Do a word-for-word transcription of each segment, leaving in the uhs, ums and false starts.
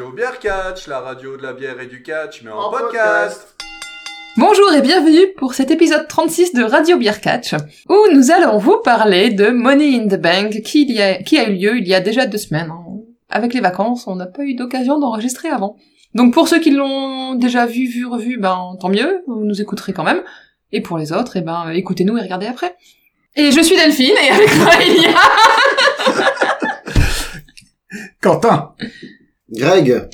radio Bière Catch, la radio de la bière et du catch, mais en, en podcast. podcast Bonjour et bienvenue pour cet épisode trente-six de Radio Bière Catch, où nous allons vous parler de Money in the Bank, qui, y a, qui a eu lieu il y a déjà deux semaines. Avec les vacances, on n'a pas eu d'occasion d'enregistrer avant. Donc pour ceux qui l'ont déjà vu, vu, revu, ben tant mieux, vous nous écouterez quand même. Et pour les autres, eh ben écoutez-nous et regardez après. Et je suis Delphine, et avec moi il y a... Quentin, Greg,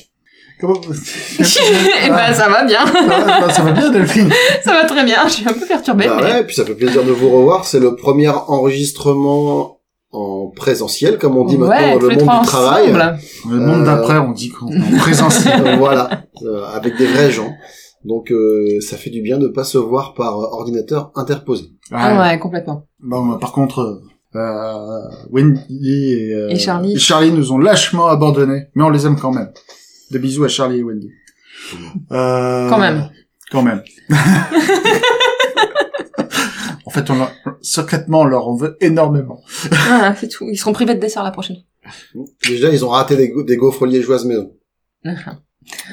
comment vous... Eh ben ça va bien. Ça, ça va bien Delphine. Ça va très bien. Je suis un peu perturbée. Bah mais... ouais, et puis ça fait plaisir de vous revoir. C'est le premier enregistrement en présentiel, comme on dit ouais, maintenant dans le monde du travail. Ensemble. Le monde euh... d'après, on dit qu'on est en présentiel. Voilà, euh, avec des vrais gens. Donc euh, ça fait du bien de pas se voir par ordinateur interposé. Ouais. Ah ouais, complètement. Bon, bah, par contre. Euh... Euh, Wendy et, euh, et, Charlie. et Charlie nous ont lâchement abandonnés, mais on les aime quand même. Des bisous à Charlie et Wendy. Euh, quand même. Quand même. En fait, on leur, secrètement, on leur en veut énormément. Ah, c'est tout. Ils seront privés de dessert la prochaine. Déjà, ils ont raté des, go- des gaufres liégeoises maison.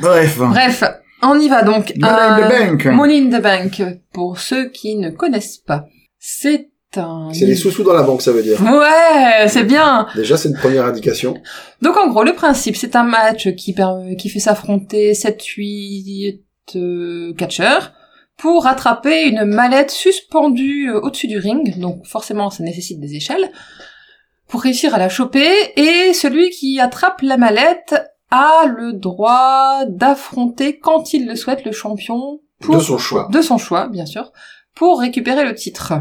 Bref. Bref, on y va donc. Money euh, in the Bank. Money in the Bank. Pour ceux qui ne connaissent pas, c'est Putain. C'est des sous-sous dans la banque, ça veut dire. Ouais, c'est bien. Déjà, c'est une première indication. Donc, en gros, le principe, c'est un match qui permet, qui fait s'affronter sept huit euh, catcheurs pour attraper une mallette suspendue au-dessus du ring. Donc, forcément, ça nécessite des échelles pour réussir à la choper. Et celui qui attrape la mallette a le droit d'affronter, quand il le souhaite, le champion pour, de son choix. De son choix, bien sûr, pour récupérer le titre.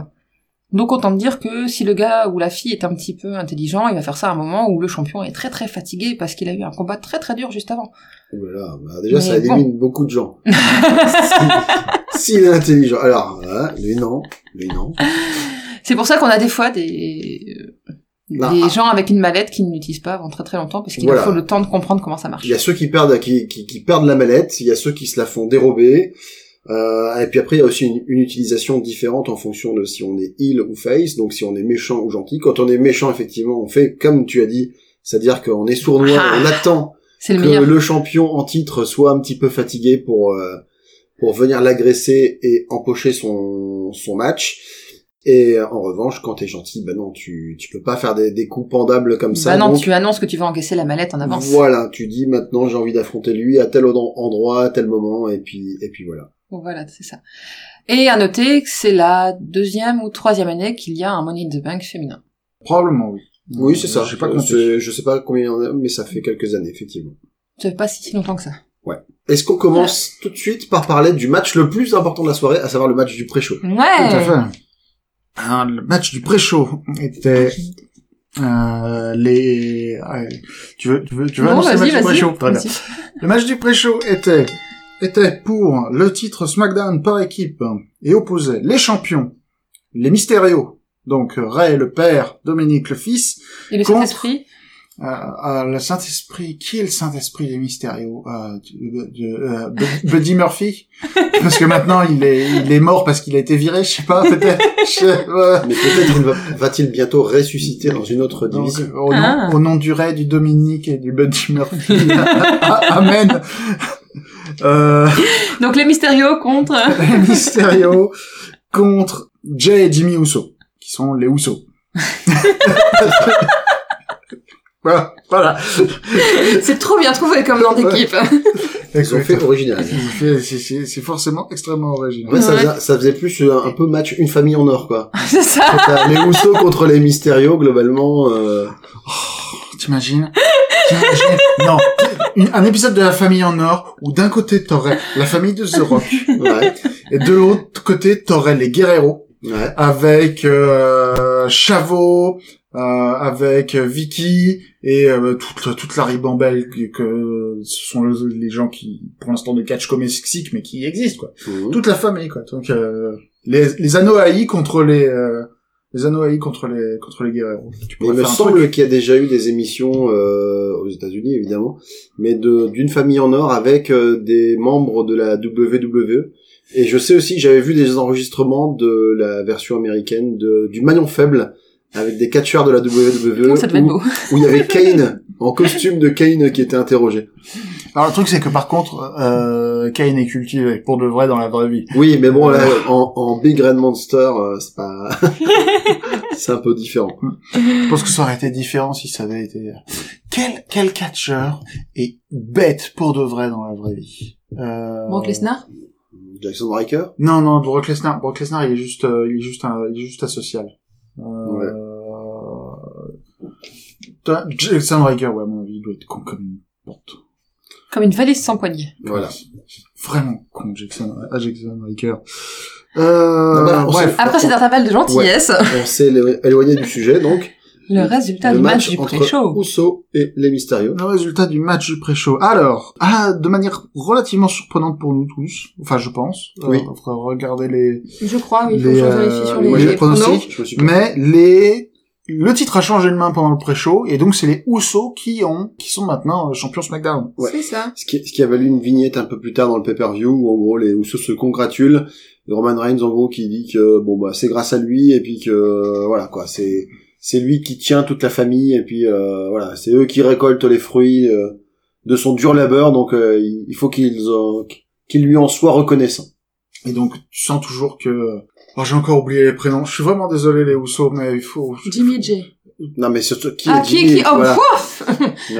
Donc autant dire que si le gars ou la fille est un petit peu intelligent, il va faire ça à un moment où le champion est très très fatigué parce qu'il a eu un combat très très dur juste avant. Voilà, bah déjà mais ça élimine bon. beaucoup de gens. S'il est intelligent, alors voilà, lui non, lui non. C'est pour ça qu'on a des fois des, non, des ah. gens avec une mallette qui ne l'utilisent pas avant très très longtemps parce qu'il voilà. leur faut le temps de comprendre comment ça marche. Il y a ceux qui perdent, qui, qui, qui perdent la mallette, il y a ceux qui se la font dérober. Euh, et puis après il y a aussi une, une utilisation différente en fonction de si on est heel ou face, donc si on est méchant ou gentil. Quand on est méchant, effectivement, on fait comme tu as dit, c'est-à-dire qu'on est sournois, ah, on attend le que meilleur. le champion en titre soit un petit peu fatigué pour euh, pour venir l'agresser et empocher son son match. Et en revanche, quand t'es gentil, bah non, tu tu peux pas faire des, des coups pendables comme ça. Bah non, donc, tu annonces que tu vas encaisser la mallette en avance. Voilà, tu dis maintenant j'ai envie d'affronter lui à tel endroit, à tel moment, et puis et puis voilà. Bon, voilà, c'est ça. Et à noter que c'est la deuxième ou troisième année qu'il y a un Money in the Bank féminin. Probablement, oui. Oui, c'est ça. Je sais pas, c'est, je sais pas combien il y en a, mais ça fait quelques années, effectivement. Ça fait pas si longtemps que ça. Ouais. Est-ce qu'on commence ouais. tout de suite par parler du match le plus important de la soirée, à savoir le match du pré-show? Ouais! Tout à fait. Alors, le match du pré-show était... Euh, les... Allez. Tu veux, tu veux, tu veux annoncer le match vas-y, du pré-show? Très bien. Le match du pré-show était... était pour le titre SmackDown par équipe et opposait les champions, les Mysterio, donc Ray le père, Dominique le fils, et le contre, Saint-Esprit euh, euh, le Saint-Esprit, qui est le Saint-Esprit des Mysterio euh, euh, Buddy Murphy, parce que maintenant il est, il est mort parce qu'il a été viré, je sais pas, peut-être je sais pas. Mais peut-être va-t-il bientôt ressusciter dans une autre division. Donc, au, nom, ah. au nom du Ray, du Dominique et du Buddy Murphy. Amen. Euh... Donc les Mysterio contre les Mysterio contre Jey et Jimmy Uso, qui sont les Uso. Voilà, voilà. C'est trop bien trouvé comme nom d'équipe. Ils ont fait original. C'est, c'est, c'est forcément extrêmement original. Ouais, ouais. Ça, faisait, ça faisait plus un, un peu match une famille en or, quoi. C'est ça. Les Uso contre les Mysterio, globalement. Euh... Oh, t'imagines? T'imagines non. Un épisode de La Famille en Or où d'un côté t'aurais la famille de The Rock ouais. et de l'autre côté t'aurais les Guerrero ouais. avec euh, Chavo, euh, avec Vicky et euh, toute, toute la ribambelle que, que ce sont les, les gens qui pour l'instant ne catchent comme Mexique mais qui existent quoi. Mmh. Toute la famille quoi. Donc euh, les, les Anoa'i contre les euh, les Anoa'i contre les contre les Guerrero. Il me semble qu'il y a déjà eu des émissions euh, aux États-Unis évidemment, mais de d'une famille en or avec euh, des membres de la W W E. Et je sais aussi, j'avais vu des enregistrements de la version américaine de du Maillon Faible avec des catcheurs de la W W E. Ça devait être beau. Où il y avait Kane en costume de Kane qui était interrogé. Alors le truc c'est que par contre euh, Kane est cultivé pour de vrai dans la vraie vie. Oui, mais bon là, en, en Big Red Monster euh, c'est pas c'est un peu différent. Je pense que ça aurait été différent si ça avait été quel quel catcheur est bête pour de vrai dans la vraie vie. Euh... Brock Lesnar. Jackson Riker. Non non, Brock Lesnar, Brock Lesnar il est juste euh, il est juste un, il est juste asocial. Euh... Ouais. Jackson Riker, ouais, à mon avis, il doit être con comme une porte. Comme une valise sans poignée. Voilà. Vraiment con, Jackson, Jackson Riker. Euh, bah, bref. Après cet intervalle de gentillesse. Ouais. On s'est éloigné du sujet, donc. Le résultat le du match, match du pré-show. Uso et les Mysterio. Le résultat du match du pré-show. Alors, ah, de manière relativement surprenante pour nous tous. Enfin, je pense. Oui. Euh, on va regarder les... Je crois, il faut que je vérifie sur les, les, les pronostics. Mais les... Le titre a changé de main pendant le pré-show, et donc c'est les Usos qui ont, qui sont maintenant champions SmackDown. Ouais. C'est ça. Ce qui, ce qui a valu une vignette un peu plus tard dans le pay-per-view, où en gros les Usos se congratulent, et Roman Reigns en gros qui dit que bon bah c'est grâce à lui, et puis que voilà quoi, c'est c'est lui qui tient toute la famille, et puis euh, voilà, c'est eux qui récoltent les fruits euh, de son dur labeur, donc euh, il faut qu'ils euh, qu'ils lui en soient reconnaissants. Et donc tu sens toujours que... Oh, j'ai encore oublié les prénoms. Je suis vraiment désolé, les Usos, mais il faut... Jimmy J. Non, mais surtout, qui ah, est Jimmy? Qui, qui... Oh, voilà. Pouf!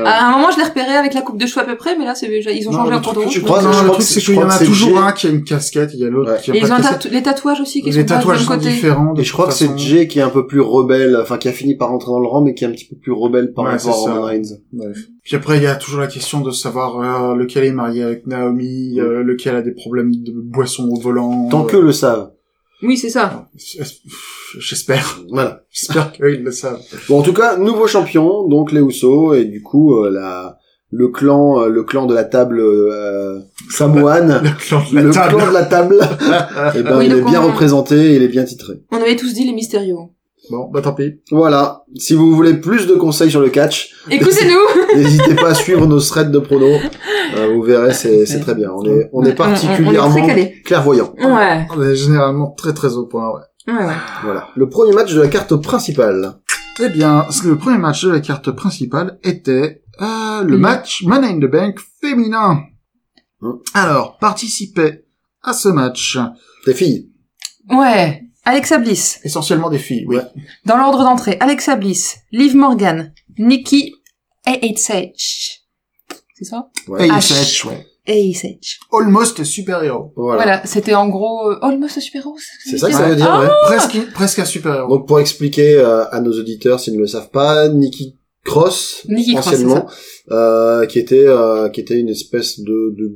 À un moment, je l'ai repéré avec la coupe de cheveux à peu près, mais là, c'est, ils ont changé un peu de route. Non, le truc, c'est qu'il y en a toujours un qui a une casquette, il y a l'autre ouais. qui a et pas ils de ont casquette. Les tatouages aussi, qui les sont pas de côté. Les tatouages sont différents. Et je crois que c'est J qui est un peu plus rebelle, enfin, qui a fini par rentrer dans le rang, mais qui est un petit peu plus rebelle par rapport à Roman Reigns. Puis après, il y a toujours la question de savoir, lequel est marié avec Naomi, lequel a des problèmes de boisson au volant. Tant qu'eux le savent. Oui, c'est ça. J'espère. Voilà. J'espère qu'ils le savent. Bon, en tout cas, nouveau champion, donc les Usos, et du coup, euh, la, le clan, euh, le clan de la table, euh, samoane. Le clan de la le table. Le clan de la table. Et ben, oui, il est bien représenté, il est bien titré. On avait tous dit les Mysterio. Bon, bah tant pis. Voilà. Si vous voulez plus de conseils sur le catch, écoutez-nous. N'hésitez pas à suivre nos threads de prono. Euh, vous verrez, c'est, c'est très bien. On est, on est particulièrement on est clairvoyant. Ouais. On est généralement très très au point, ouais. Ouais. Voilà. Le premier match de la carte principale. Eh bien, le premier match de la carte principale était euh, le mmh. match Money in the Bank féminin. Mmh. Alors, participaient à ce match des filles. Ouais. Alexa Bliss. Essentiellement des filles, oui. Ouais. Dans l'ordre d'entrée, Alexa Bliss, Liv Morgan, Nikki A H H. C'est ça? Ouais. A H H, ouais. A H H. Almost Super Hero. Voilà. Voilà, c'était en gros euh, Almost Super Hero. C'est, c'est ça que ça veut dire, ah ouais. Presque, presque un super héros. Donc pour expliquer euh, à nos auditeurs s'ils ne le savent pas, Nikki Cross, Nikki anciennement, Cross, euh, qui était euh, qui était une espèce de... de...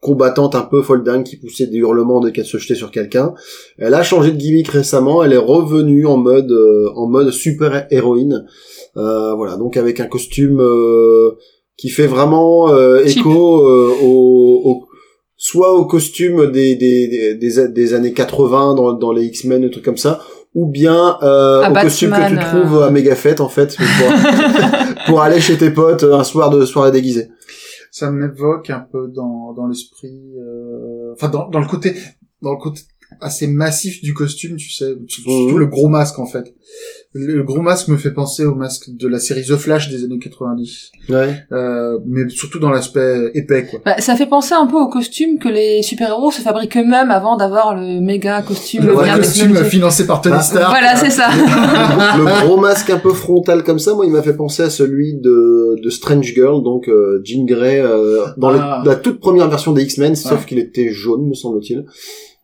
combattante un peu folle dingue qui poussait des hurlements dès qu'elle se jetait sur quelqu'un. Elle a changé de gimmick récemment, elle est revenue en mode euh, en mode super héroïne. Euh, voilà, donc avec un costume euh, qui fait vraiment euh, écho euh, au, au soit au costume des des des des années quatre-vingts dans dans les X-Men, des trucs comme ça, ou bien euh, à au Batman, costume que tu trouves euh... à Megafête en fait pour, pour aller chez tes potes un soir de soirée déguisée. Ça m'évoque un peu dans dans l'esprit, euh... enfin dans dans le côté dans le côté assez massif du costume, tu sais, surtout le gros masque en fait. Le gros masque me fait penser au masque de la série The Flash des années quatre-vingt-dix. Ouais. Euh, mais surtout dans l'aspect épais, quoi. Bah, ça fait penser un peu au costume que les super-héros se fabriquent eux-mêmes avant d'avoir le méga costume. Le ouais, costume financé par Tony ah, Stark. Voilà, c'est ça. Le gros masque un peu frontal comme ça, moi, il m'a fait penser à celui de, de Strange Girl, donc euh, Jean Grey, euh, dans ah. le, la toute première version des X-Men, ouais. Sauf qu'il était jaune, me semble-t-il.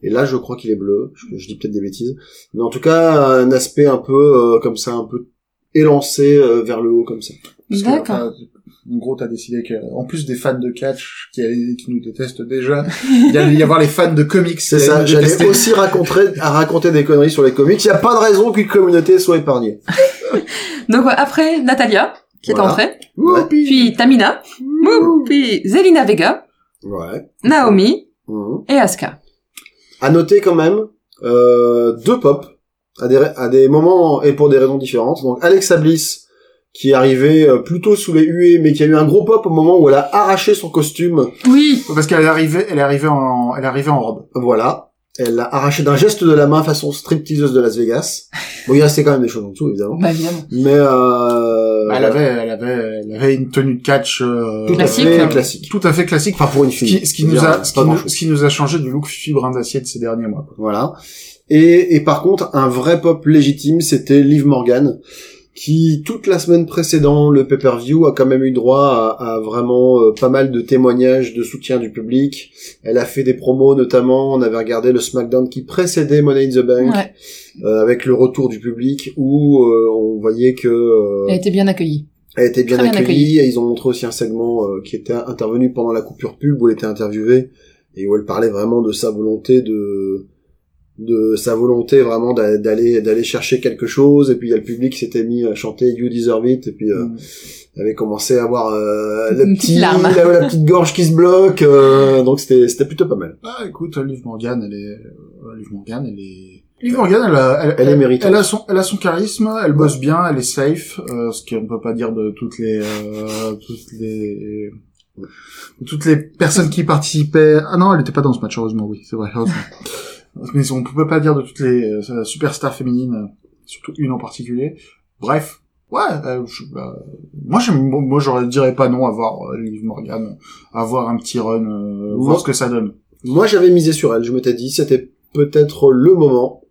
Et là, je crois qu'il est bleu. Je, je dis peut-être des bêtises. Mais en tout cas, un aspect un peu, euh, comme ça, un peu élancé euh, vers le haut, comme ça. Parce d'accord. Que, enfin, en gros, t'as décidé que, en plus des fans de catch qui, qui nous détestent déjà, il y a y avoir les fans de comics. C'est ça, j'allais aussi raconter, à raconter des conneries sur les comics. Il n'y a pas de raison qu'une communauté soit épargnée. Donc, après, Natalya, qui voilà. est entrée. Ouais. Puis Tamina. Mmh. Puis Zelina Vega. Ouais. Naomi. Mmh. Et Asuka. À noter quand même euh, deux pop à des à des moments et pour des raisons différentes. Donc Alexa Bliss qui est arrivée plutôt sous les huées, mais qui a eu un gros pop au moment où elle a arraché son costume. Oui, parce qu'elle est arrivée, elle est arrivée en, elle est arrivée en robe. Voilà. Elle l'a arraché d'un geste de la main façon stripteaseuse de Las Vegas. Bon, il restait quand même des choses en dessous, évidemment. Bah, évidemment. Mais, euh... Bah, elle avait, elle avait, elle avait une tenue de catch, euh, tout classique. Tout à fait classique. Tout à fait classique. Enfin, pour une fille. Qui, ce qui nous a, ce qui nous, ce qui nous a changé du look fibre d'acier de ces derniers mois. Voilà. Et, et par contre, un vrai pop légitime, c'était Liv Morgan, qui, toute la semaine précédente, le pay-per-view, a quand même eu droit à, à vraiment euh, pas mal de témoignages de soutien du public. Elle a fait des promos, notamment, on avait regardé le SmackDown qui précédait Money in the Bank, ouais. euh, avec le retour du public, où euh, on voyait que... Euh, elle était bien accueillie. Elle était bien, bien accueillie, accueillie, et ils ont montré aussi un segment euh, qui était intervenu pendant la coupure pub, où elle était interviewée, et où elle parlait vraiment de sa volonté de... de sa volonté vraiment d'aller d'aller chercher quelque chose, et puis il y a le public qui s'était mis à chanter You Deserve It, et puis euh, mm. avait commencé à avoir euh, la petite la, la petite gorge qui se bloque, euh, donc c'était c'était plutôt pas mal. Ah écoute, Liv Morgan, elle est euh, Liv Morgan, elle est Liv Morgan, elle a, elle, elle, est méritante. Elle a son, elle a son charisme, elle bosse bien, elle est safe, euh, ce qu'on peut pas dire de toutes les euh, toutes les toutes les personnes qui participaient. Ah non, elle était pas dans ce match, heureusement. Oui, c'est vrai, heureusement. Mais on peut pas dire de toutes les euh, superstars féminines, euh, surtout une en particulier. Bref, ouais, euh, je, bah, moi je moi je dirais pas non à voir euh, Liv Morgan, à voir un petit run, euh, voir ce que ça donne. Moi j'avais misé sur elle, je m'étais dit c'était peut-être le moment.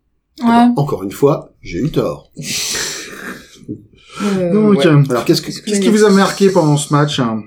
Ouais. Alors, encore une fois, j'ai eu tort. euh, Donc, ouais. euh, alors qu'est-ce que, qu'est-ce qui vous a marqué pendant ce match, hein?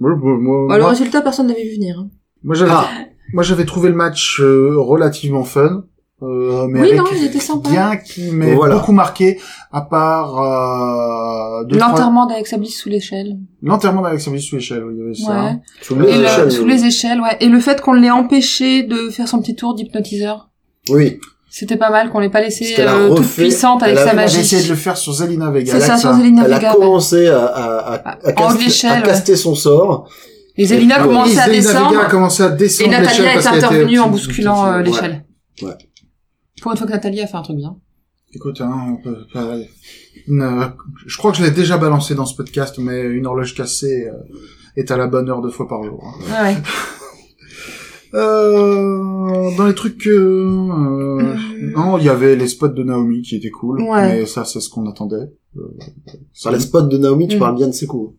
moi, moi, moi, bah, le moi... résultat, personne n'avait vu venir. Moi j'avais. Ah. Moi, j'avais trouvé le match euh, relativement fun, euh, mais oui, avec non, rien qui m'ait voilà. beaucoup marqué, à part euh, deux, l'enterrement trois... d'Alexa Bliss sous l'échelle. L'enterrement d'Alexa Bliss sous l'échelle, oui, il y avait ça. Ouais. Hein. Sous les, le, échelles, sous oui. les échelles, ouais. Et le fait qu'on l'ait empêché de faire son petit tour d'hypnotiseur. Oui. C'était pas mal, qu'on l'ait pas laissé euh, refait, toute puissante avec sa magie. Elle a essayé de le faire sur Zelina Vega. C'est ça, sur Zelina Vega. Elle a commencé à, à, à, à, caster, à caster son sort. Et Zelina a commencé à descendre. Vega a commencé à descendre. Et Natalya est intervenue était... en bousculant euh, l'échelle. Ouais. ouais. Pour une fois que Natalya a fait un truc bien. Écoute, hein, on peut, euh, une, euh, je crois que je l'ai déjà balancé dans ce podcast, mais une horloge cassée euh, est à la bonne heure deux fois par jour. Hein. Ouais. euh, dans les trucs, euh, euh, non, il y avait les spots de Naomi qui étaient cool, ouais. mais ça, c'est ce qu'on attendait. Euh, Sur les spots de Naomi, tu mmh. parles bien de ses coups.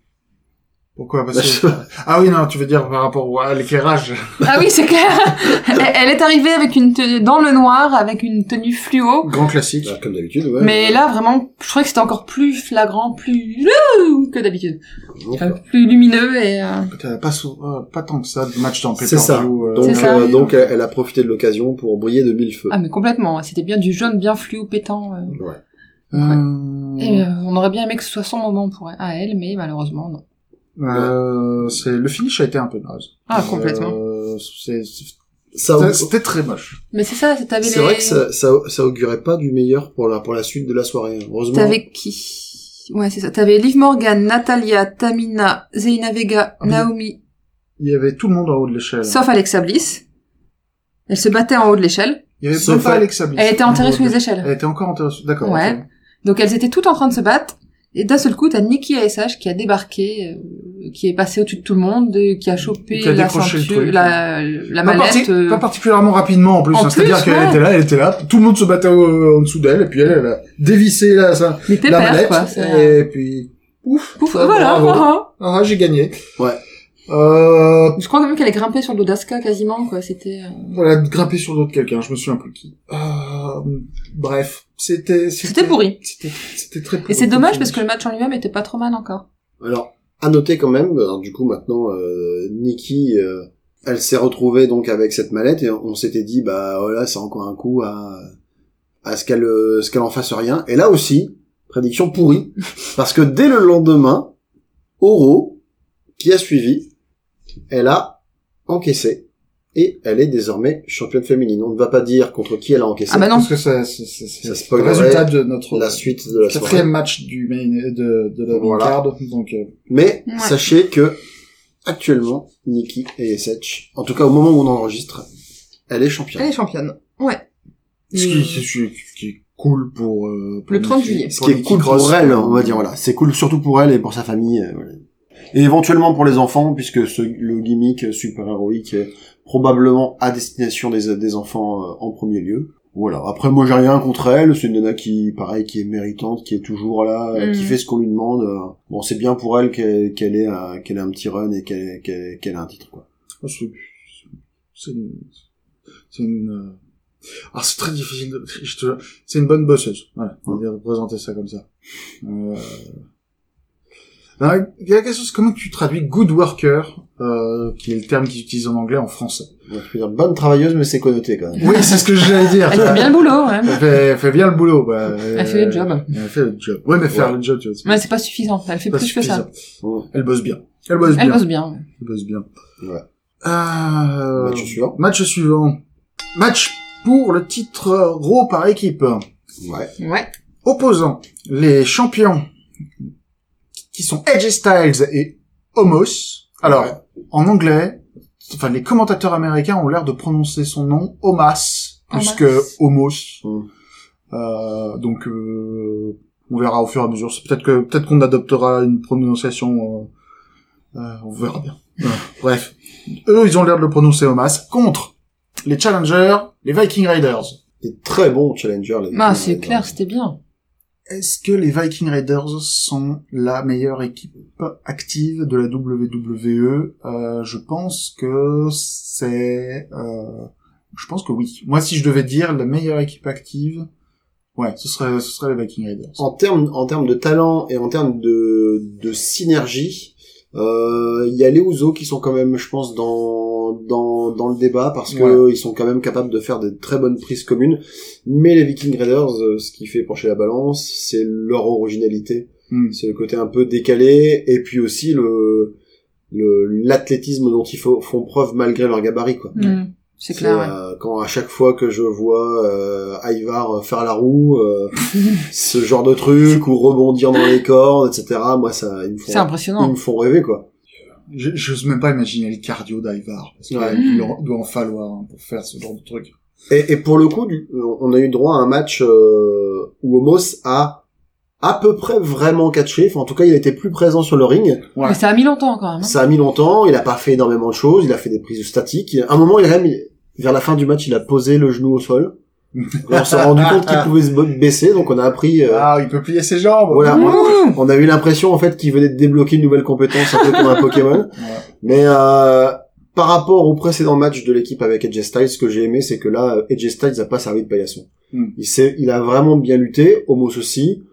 Pourquoi? Parce que... Ah oui, non, tu veux dire par rapport à l'éclairage. Ah oui, c'est clair. Elle est arrivée avec une tenue dans le noir, avec une tenue fluo. Grand classique. Bah, comme d'habitude, ouais. Mais là, vraiment, je trouvais que c'était encore plus flagrant, plus que d'habitude. Euh, plus lumineux et... Euh... Pas, sou... euh, pas tant que ça, de match dans le pay-per-view. C'est ça. Euh... Donc, c'est euh, ça. Donc, elle a profité de l'occasion pour briller de mille feux. Ah, mais complètement. C'était bien du jaune, bien fluo, pétant. Euh... Ouais. Euh... Et, euh, on aurait bien aimé que ce soit son moment pour à elle, mais malheureusement, non. Euh, ouais. c'est, le finish a été un peu naze. Ah, complètement. Euh, c'est, c'est, ça aug... c'était très moche. Mais c'est ça, t'avais c'est les... vrai que ça, ça, ça augurait pas du meilleur pour la, pour la suite de la soirée, heureusement. T'avais qui? Ouais, c'est ça. T'avais Liv Morgan, Natalya, Tamina, Zelina Vega, ah, Naomi. Il y avait tout le monde en haut de l'échelle. Sauf Alexa Bliss. Elle se battait en haut de l'échelle. Il y avait sauf pas Alexa Bliss. Elle était enterrée sous les échelles. Elle était encore enterrée sous, d'accord. Ouais. Okay. Donc elles étaient toutes en train de se battre. Et d'un seul coup, t'as Nikki A S H qui a débarqué, euh, qui est passé au-dessus de tout le monde, euh, qui a chopé qui a la ceinture, la, la pas mallette. Parti, euh... Pas particulièrement rapidement en plus, en hein, plus c'est-à-dire ouais. qu'elle était là, elle était là, tout le monde se battait euh, en dessous d'elle, et puis elle, elle a dévissé la, ça, la pépère, mallette, quoi, et, et puis pouf, pouf ça, voilà, voilà. Ah, ah, j'ai gagné. Ouais. Euh... Je crois quand même qu'elle est grimpée sur le dos d'Asuka quasiment, quoi, c'était... Euh... Elle a grimpé sur le dos de quelqu'un, je me souviens plus qui. Euh... Bref. C'était, c'était, c'était pourri. C'était, c'était très pourri. Et c'est dommage parce que le match en lui-même était pas trop mal encore. Alors, à noter quand même, alors du coup maintenant, euh, Nikki, euh, elle s'est retrouvée donc avec cette mallette et on s'était dit, bah voilà, c'est encore un coup à, à ce qu'elle, euh, ce qu'elle en fasse rien. Et là aussi, prédiction pourrie. Parce que dès le lendemain, Oro, qui a suivi, elle a encaissé. Et elle est désormais championne féminine. On ne va pas dire contre qui elle a encaissé. Ah bah non. Parce que ça, c'est, c'est, c'est, c'est le résultat de notre, la suite de la soirée. Quatrième match du main, de, de la voilà. card. Donc, euh... Mais, ouais. sachez que, actuellement, Nikki et Setch, en tout cas au moment où on enregistre, elle est championne. Elle est championne. Ouais. Ce qui, ce qui est cool pour, euh, pour le trente juillet. Ce qui est cool pour, pour elle, on va dire, voilà. C'est cool surtout pour elle et pour sa famille, euh, voilà. Et éventuellement pour les enfants, puisque ce, le gimmick super-héroïque probablement à destination des, des enfants euh, en premier lieu. Voilà. Après, moi, j'ai rien contre elle. C'est une nana qui, pareil, qui est méritante, qui est toujours là, mmh. qui fait ce qu'on lui demande. Bon, c'est bien pour elle qu'elle, qu'elle ait un, qu'elle ait un petit run et qu'elle, qu'elle, qu'elle ait un titre, quoi. C'est une, c'est une, ah, c'est très difficile de, je te, c'est une bonne bosseuse. Voilà. On va représenter ça comme ça. Euh, alors, il y a la question, c'est comment tu traduis good worker, euh, qui est le terme qu'ils utilisent en anglais, en français. Je peux dire bonne travailleuse, mais c'est connoté, quand même. Oui, c'est ce que j'allais dire. Elle fait bien le boulot, ouais. Elle fait, elle fait bien le boulot, bah. Elle, elle fait le job. Elle fait le job. Ouais, mais faire ouais. le job, tu vois. C'est ouais, c'est pas suffisant. Elle fait plus suffisant. que ça. Ouais. Elle bosse bien. Elle bosse bien. Elle bosse bien. Elle bosse bien. Ouais. Euh... Match suivant. Match suivant. Match pour le titre Raw par équipe. Ouais. Ouais. Opposant. Les champions. Qui sont Edge Styles et Omos. Alors, ouais. en anglais, enfin, les commentateurs américains ont l'air de prononcer son nom Omas, plus Omas. que Omos. Mm. Euh, donc, euh, on verra au fur et à mesure. C'est peut-être que, peut-être qu'on adoptera une prononciation, euh, euh, on verra bien. Ouais. Bref. Eux, ils ont l'air de le prononcer Omas. Contre les challengers, les Viking Raiders. Des très bons challengers, les Vikings. Ah, c'est Raiders. Clair, c'était bien. Est-ce que les Viking Raiders sont la meilleure équipe active de la W W E? Euh, je pense que c'est... Euh, je pense que oui. Moi, si je devais dire la meilleure équipe active, ouais, ce serait, ce serait les Viking Raiders. En termes, en termes de talent et en termes de, de synergie, euh, il y a les Usos qui sont quand même, je pense, dans, dans, dans le débat parce que ouais. ils sont quand même capables de faire des très bonnes prises communes. Mais les Viking Raiders, ce qui fait pencher la balance, c'est leur originalité. Mm. C'est le côté un peu décalé et puis aussi le, le, l'athlétisme dont ils font, font preuve malgré leur gabarit, quoi. Mm. C'est clair. C'est, euh, ouais. Quand à chaque fois que je vois euh, Ivar faire la roue, euh, ce genre de truc ou rebondir dans les cordes, et cetera. Moi, ça, ils me font, c'est impressionnant. Ils me font rêver, quoi. Je, j'ose même pas imaginer le cardio d'Ivar parce qu'il ouais. doit en falloir hein, pour faire ce genre de truc. Et, et pour le coup, du, on a eu droit à un match euh, où Omos a à peu près vraiment catché. Enfin, en tout cas, il était plus présent sur le ring. Ouais. Mais ça a mis longtemps quand même. Hein. Ça a mis longtemps. Il a pas fait énormément de choses. Il a fait des prises statiques. À un moment, il a même vers la fin du match, il a posé le genou au sol. On s'est rendu compte qu'il pouvait se baisser, donc on a appris... Euh... Ah, il peut plier ses jambes. Voilà, mmh. on a eu l'impression en fait qu'il venait de débloquer une nouvelle compétence, un peu comme un Pokémon. Ouais. Mais euh, par rapport au précédent match de l'équipe avec Edge Styles, ce que j'ai aimé, c'est que là, Edge Styles n'a pas servi de paillasson. Mmh. Il, s'est, il a vraiment bien lutté, Omos aussi,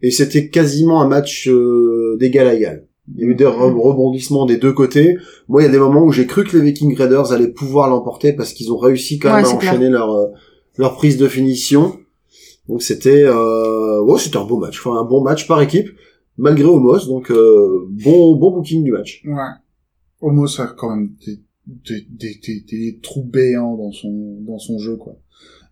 et c'était quasiment un match euh, d'égal à égal. Il y a eu des rebondissements des deux côtés. Moi, il y a des moments où j'ai cru que les Viking Raiders allaient pouvoir l'emporter parce qu'ils ont réussi quand même ouais, à enchaîner clair. leur leur prise de finition. Donc c'était euh ouais, c'était un beau match, enfin un bon match par équipe malgré Omos. Donc euh, bon bon booking du match. Ouais. Omos a quand même des des des des, des trous béants dans son dans son jeu quoi.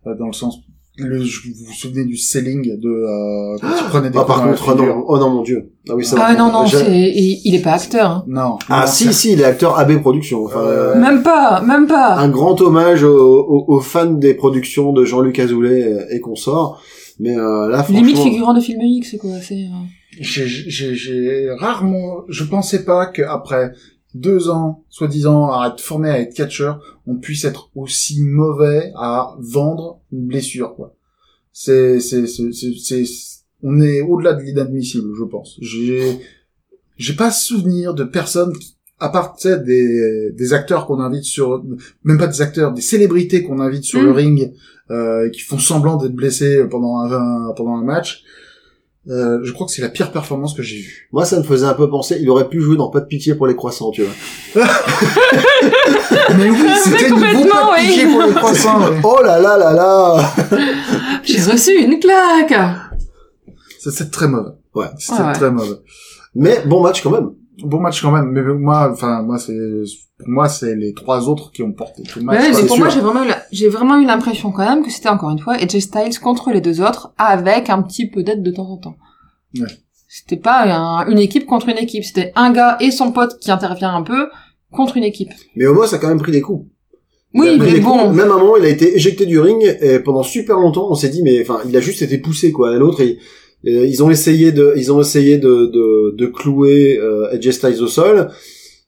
Euh, dans le sens Le, je, vous vous souvenez du selling de, euh, quand tu prenais des ah, par contre, non, oh non, mon dieu. Ah oui, ça Ah non, non, c'est, il est pas acteur, hein. Non. Ah, non, si, c'est... si, il est acteur A B Productions, enfin. Euh... Même pas, même pas. Un grand hommage aux, aux, aux fans des productions de Jean-Luc Azoulay et consorts. Mais, euh, là, franchement. Limite figurant de film X, quoi, c'est, J'ai, j'ai, j'ai rarement, je pensais pas qu'après deux ans, soi-disant, à être formé à être catcheur, on puisse être aussi mauvais à vendre une blessure, quoi. C'est, c'est, c'est, c'est, c'est, on est au-delà de l'inadmissible, je pense. J'ai, j'ai pas souvenir de personnes, à part, tu sais, des, des acteurs qu'on invite sur, même pas des acteurs, des célébrités qu'on invite sur mmh. le ring, euh, qui font semblant d'être blessés pendant un, un pendant un match. Euh, je crois que c'est la pire performance que j'ai vue. Moi, ça me faisait un peu penser, il aurait pu jouer dans Pas de pitié pour les croissants, tu vois. Mais oui, c'était du bon Pas de pitié pour les croissants. Oh là là là là. J'ai reçu une claque. Ça, c'est très mauvais. Ouais, c'était ah ouais. très mauvais. Mais bon match quand même. Bon match quand même. Mais moi, enfin, moi, c'est, pour moi, c'est les trois autres qui ont porté tout le match. Ouais, mais pour sûr. moi, j'ai vraiment eu la... j'ai vraiment eu l'impression quand même que c'était encore une fois Edge Styles contre les deux autres avec un petit peu d'aide de temps en temps. Ouais. C'était pas un, une équipe contre une équipe, c'était un gars et son pote qui intervient un peu contre une équipe. Mais au moins ça a quand même pris des coups. Oui, mais bon. Coups. Même à un moment, il a été éjecté du ring et pendant super longtemps, on s'est dit mais enfin, il a juste été poussé quoi. L'autre il... ils ont essayé de ils ont essayé de de, de clouer euh, Edge Styles au sol.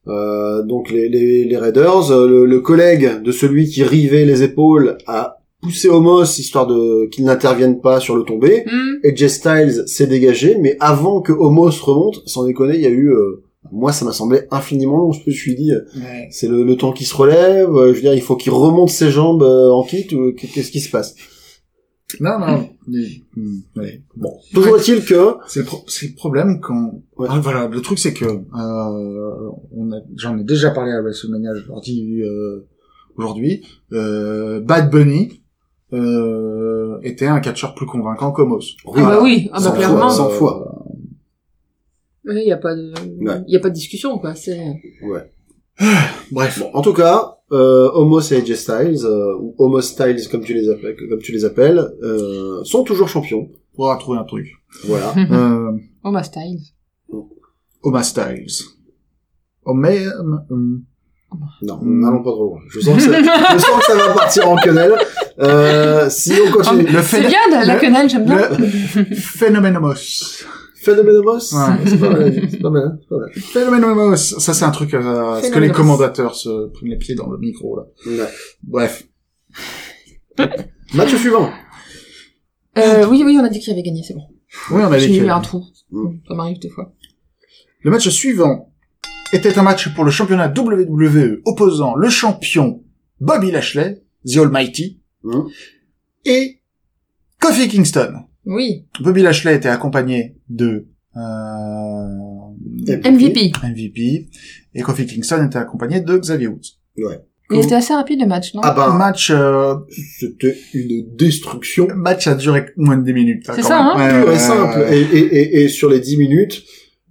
Euh, donc les, les, les Raiders, le, le collègue de celui qui rivait les épaules a poussé Omos histoire de qu'il n'intervienne pas sur le tombé. Mm. Et Jey Styles s'est dégagé, mais avant que Omos remonte, sans déconner, il y a eu euh, moi ça m'a semblé infiniment long. Je me suis dit, ouais. c'est le, le temps qui se relève. Euh, je veux dire, il faut qu'il remonte ses jambes euh, en kit ou qu'est-ce qui se passe? Non, non. Mmh. Ouais. Bon. Toujours est-il que c'est le, pro- c'est le problème quand. Ouais. Ah, voilà, le truc c'est que euh, on a, j'en ai déjà parlé à WrestleMania. Je leur dis euh, aujourd'hui, euh, Bad Bunny euh, était un catcheur plus convaincant qu'Omos. Ah voilà. bah oui, ah bah cent clairement. Cent fois. Il ouais, y a pas de, il ouais. y a pas de discussion quoi. C'est. Ouais. Bref. Bon, en tout cas, euh, Omos et A J Styles, euh, ou Omos Styles comme tu les appelles, comme tu les appelles, euh, sont toujours champions. On va trouver un truc. Voilà. euh, Omos Styles. Omos Styles. Omé... Non, n'allons pas trop loin. Je sens que ça, je sens que ça va partir en quenelle. Euh, si on continue. Le phénom... C'est bien de la quenelle, j'aime bien. Le... Phénomène Omos. Phénoménomos, ouais. c'est pas mal, c'est pas mal, c'est pas mal. Phénoménomos, ça c'est un truc euh, ce que les commentateurs se prennent les pieds dans le micro là. Ouais. Bref. Match suivant. Euh, oui, oui, on a dit qu'il avait gagné, c'est bon. Oui, on a dit. J'ai eu un trou. Mmh. Ça m'arrive des fois. Le match suivant était un match pour le championnat W W E opposant le champion Bobby Lashley, The Almighty, mmh. et Kofi Kingston. Oui. Bobby Lashley était accompagné de euh, M V P. M V P. Et Kofi Kingston était accompagné de Xavier Woods. Ouais. Il était assez rapide le match, non? Ah ben, match, euh, c'était une destruction. Le match a duré moins de dix minutes. Hein, c'est ça, même. hein? Ouais, ouais, simple. Et, et, et, et sur les dix minutes,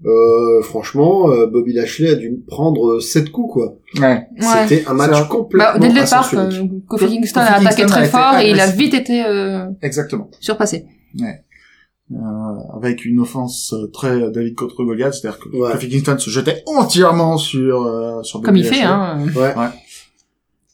euh, franchement, Bobby Lashley a dû prendre sept coups, quoi. Ouais. C'était ouais. un match c'est complètement bah, dès le départ, euh, Kofi Kingston a attaqué Kingston très a fort et il a vite été, euh, Exactement. surpassé. Ouais. Euh, avec une offense très David contre Goliath, c'est-à-dire que ouais. Kofi Kingston se jetait entièrement sur euh, sur Bobby Lashley. Comme il fait, hein. Ouais. ouais.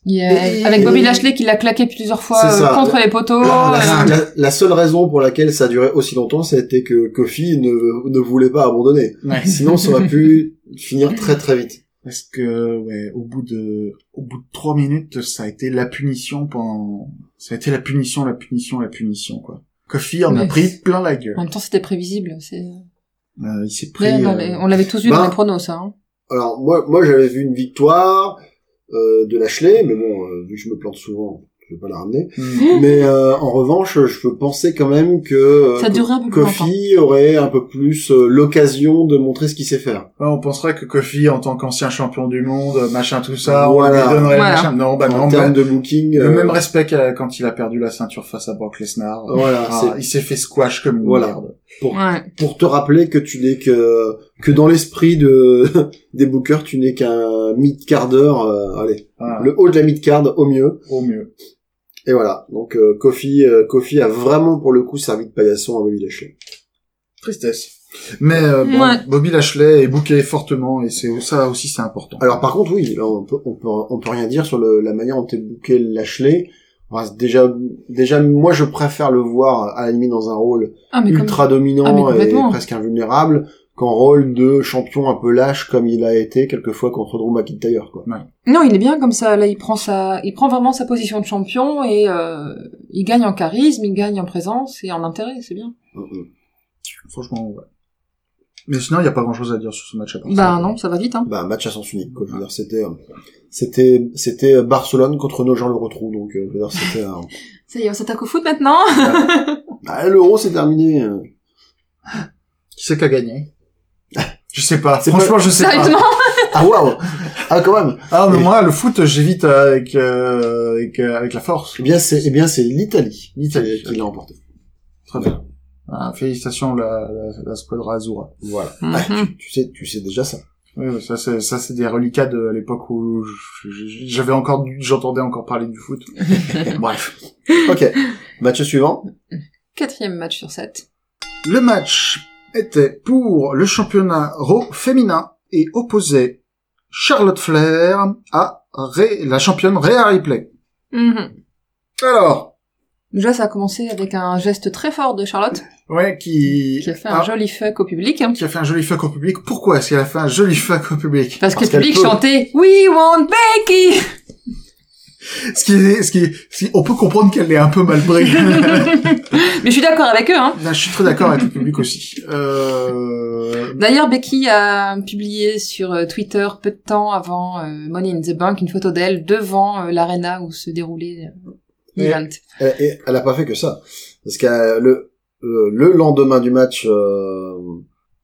Yeah. Et... Avec Bobby Lashley qui l'a claqué plusieurs fois euh, contre la... les poteaux. La... Euh... La... la seule raison pour laquelle ça a duré aussi longtemps, c'était que Kofi ne ne voulait pas abandonner. Ouais. Sinon, ça aurait pu finir très très vite. Parce que ouais, au bout de au bout de trois minutes, ça a été la punition pendant. Ça a été la punition, la punition, la punition, quoi. Kofi en mais a pris plein la gueule. En même temps, c'était prévisible. C'est... Euh, il s'est pris. Ouais, non, mais on l'avait tous vu bah, dans les pronos, ça. Hein. Alors moi, moi, j'avais vu une victoire euh, de Lashley, mais bon, euh, vu que je me plante souvent, je vais pas la ramener. Mmh. Mais euh, en revanche, je pensais quand même que euh, ça durait un peu Kofi aurait un peu plus euh, l'occasion de montrer ce qu'il sait faire. Ouais, on penserait que Kofi, en tant qu'ancien champion du monde, machin tout ça, voilà. on lui donnerait voilà. machin. Non, bah en non. En termes de booking, le euh... même respect qu'à, quand il a perdu la ceinture face à Brock Lesnar. Voilà, ah, c'est... il s'est fait squash comme une voilà. merde. Pour, ouais. pour te rappeler que tu n'es que que dans l'esprit de des bookers, tu n'es qu'un mid-card, euh, allez, voilà. le haut de la mid-card au mieux. Au mieux. Et voilà, donc euh, Kofi, euh, Kofi a vraiment pour le coup servi de paillasson à Bobby Lashley. Tristesse. Mais euh, bon, ouais. Bobby Lashley est booké fortement et c'est ça aussi c'est important. Alors par contre oui, là, on peut on peut on peut rien dire sur le, la manière dont est booké Lashley. Enfin, déjà déjà moi je préfère le voir à la limite dans un rôle ah, ultra comme... dominant ah, et presque invulnérable qu'en rôle de champion un peu lâche comme il a été quelquefois contre Drew McIntyre quoi. Ouais. Non, il est bien comme ça, là il prend sa il prend vraiment sa position de champion et euh, il gagne en charisme, il gagne en présence et en intérêt, c'est bien. Mm-hmm. Franchement ouais. Mais sinon, il n'y a pas grand-chose à dire sur ce match à part. Bah ça. non, ça va vite hein. Bah match à sens unique quoi, je veux dire c'était c'était c'était Barcelone contre nos gens le retrouvent donc je veux dire c'était un... Ça y est, on s'attaque au foot maintenant. Bah l'Euro c'est terminé. Qui c'est qui a gagné? Je sais pas. C'est Franchement, pas... je sais pas. Ah waouh. Ah quand même. Ah mais et... moi le foot j'évite avec euh, avec euh, avec la force. Eh bien c'est eh bien c'est l'Italie, l'Italie qui l'a emporté. Très bien. Ah, félicitations la la, la Squadra Azzurra. Voilà. Mm-hmm. Ah, tu, tu sais tu sais déjà ça. Oui, ça c'est ça c'est des reliquats de à l'époque où j'avais encore j'entendais encore parler du foot. Bref. OK. Match suivant. Quatrième match sur sept. Le match était pour le championnat Raw féminin et opposait Charlotte Flair à Ré, la championne Rhea Ripley. Mm-hmm. Alors, Déjà, ça a commencé avec un geste très fort de Charlotte. Ouais, qui... Qui a fait un ah, joli fuck au public. Hein. Qui a fait un joli fuck au public. Pourquoi est-ce qu'elle a fait un joli fuck au public? Parce, Parce que le public peut... chantait « We want Becky !» Ce qui est, ce qui est, si on peut comprendre qu'elle est un peu mal brillée. Mais je suis d'accord avec eux, hein. Là, je suis très d'accord avec le public aussi. Euh... D'ailleurs, Becky a publié sur Twitter peu de temps avant Money in the Bank une photo d'elle devant l'arena où se déroulait l'event. Et, et, et elle a pas fait que ça. Parce que le, le lendemain du match, euh,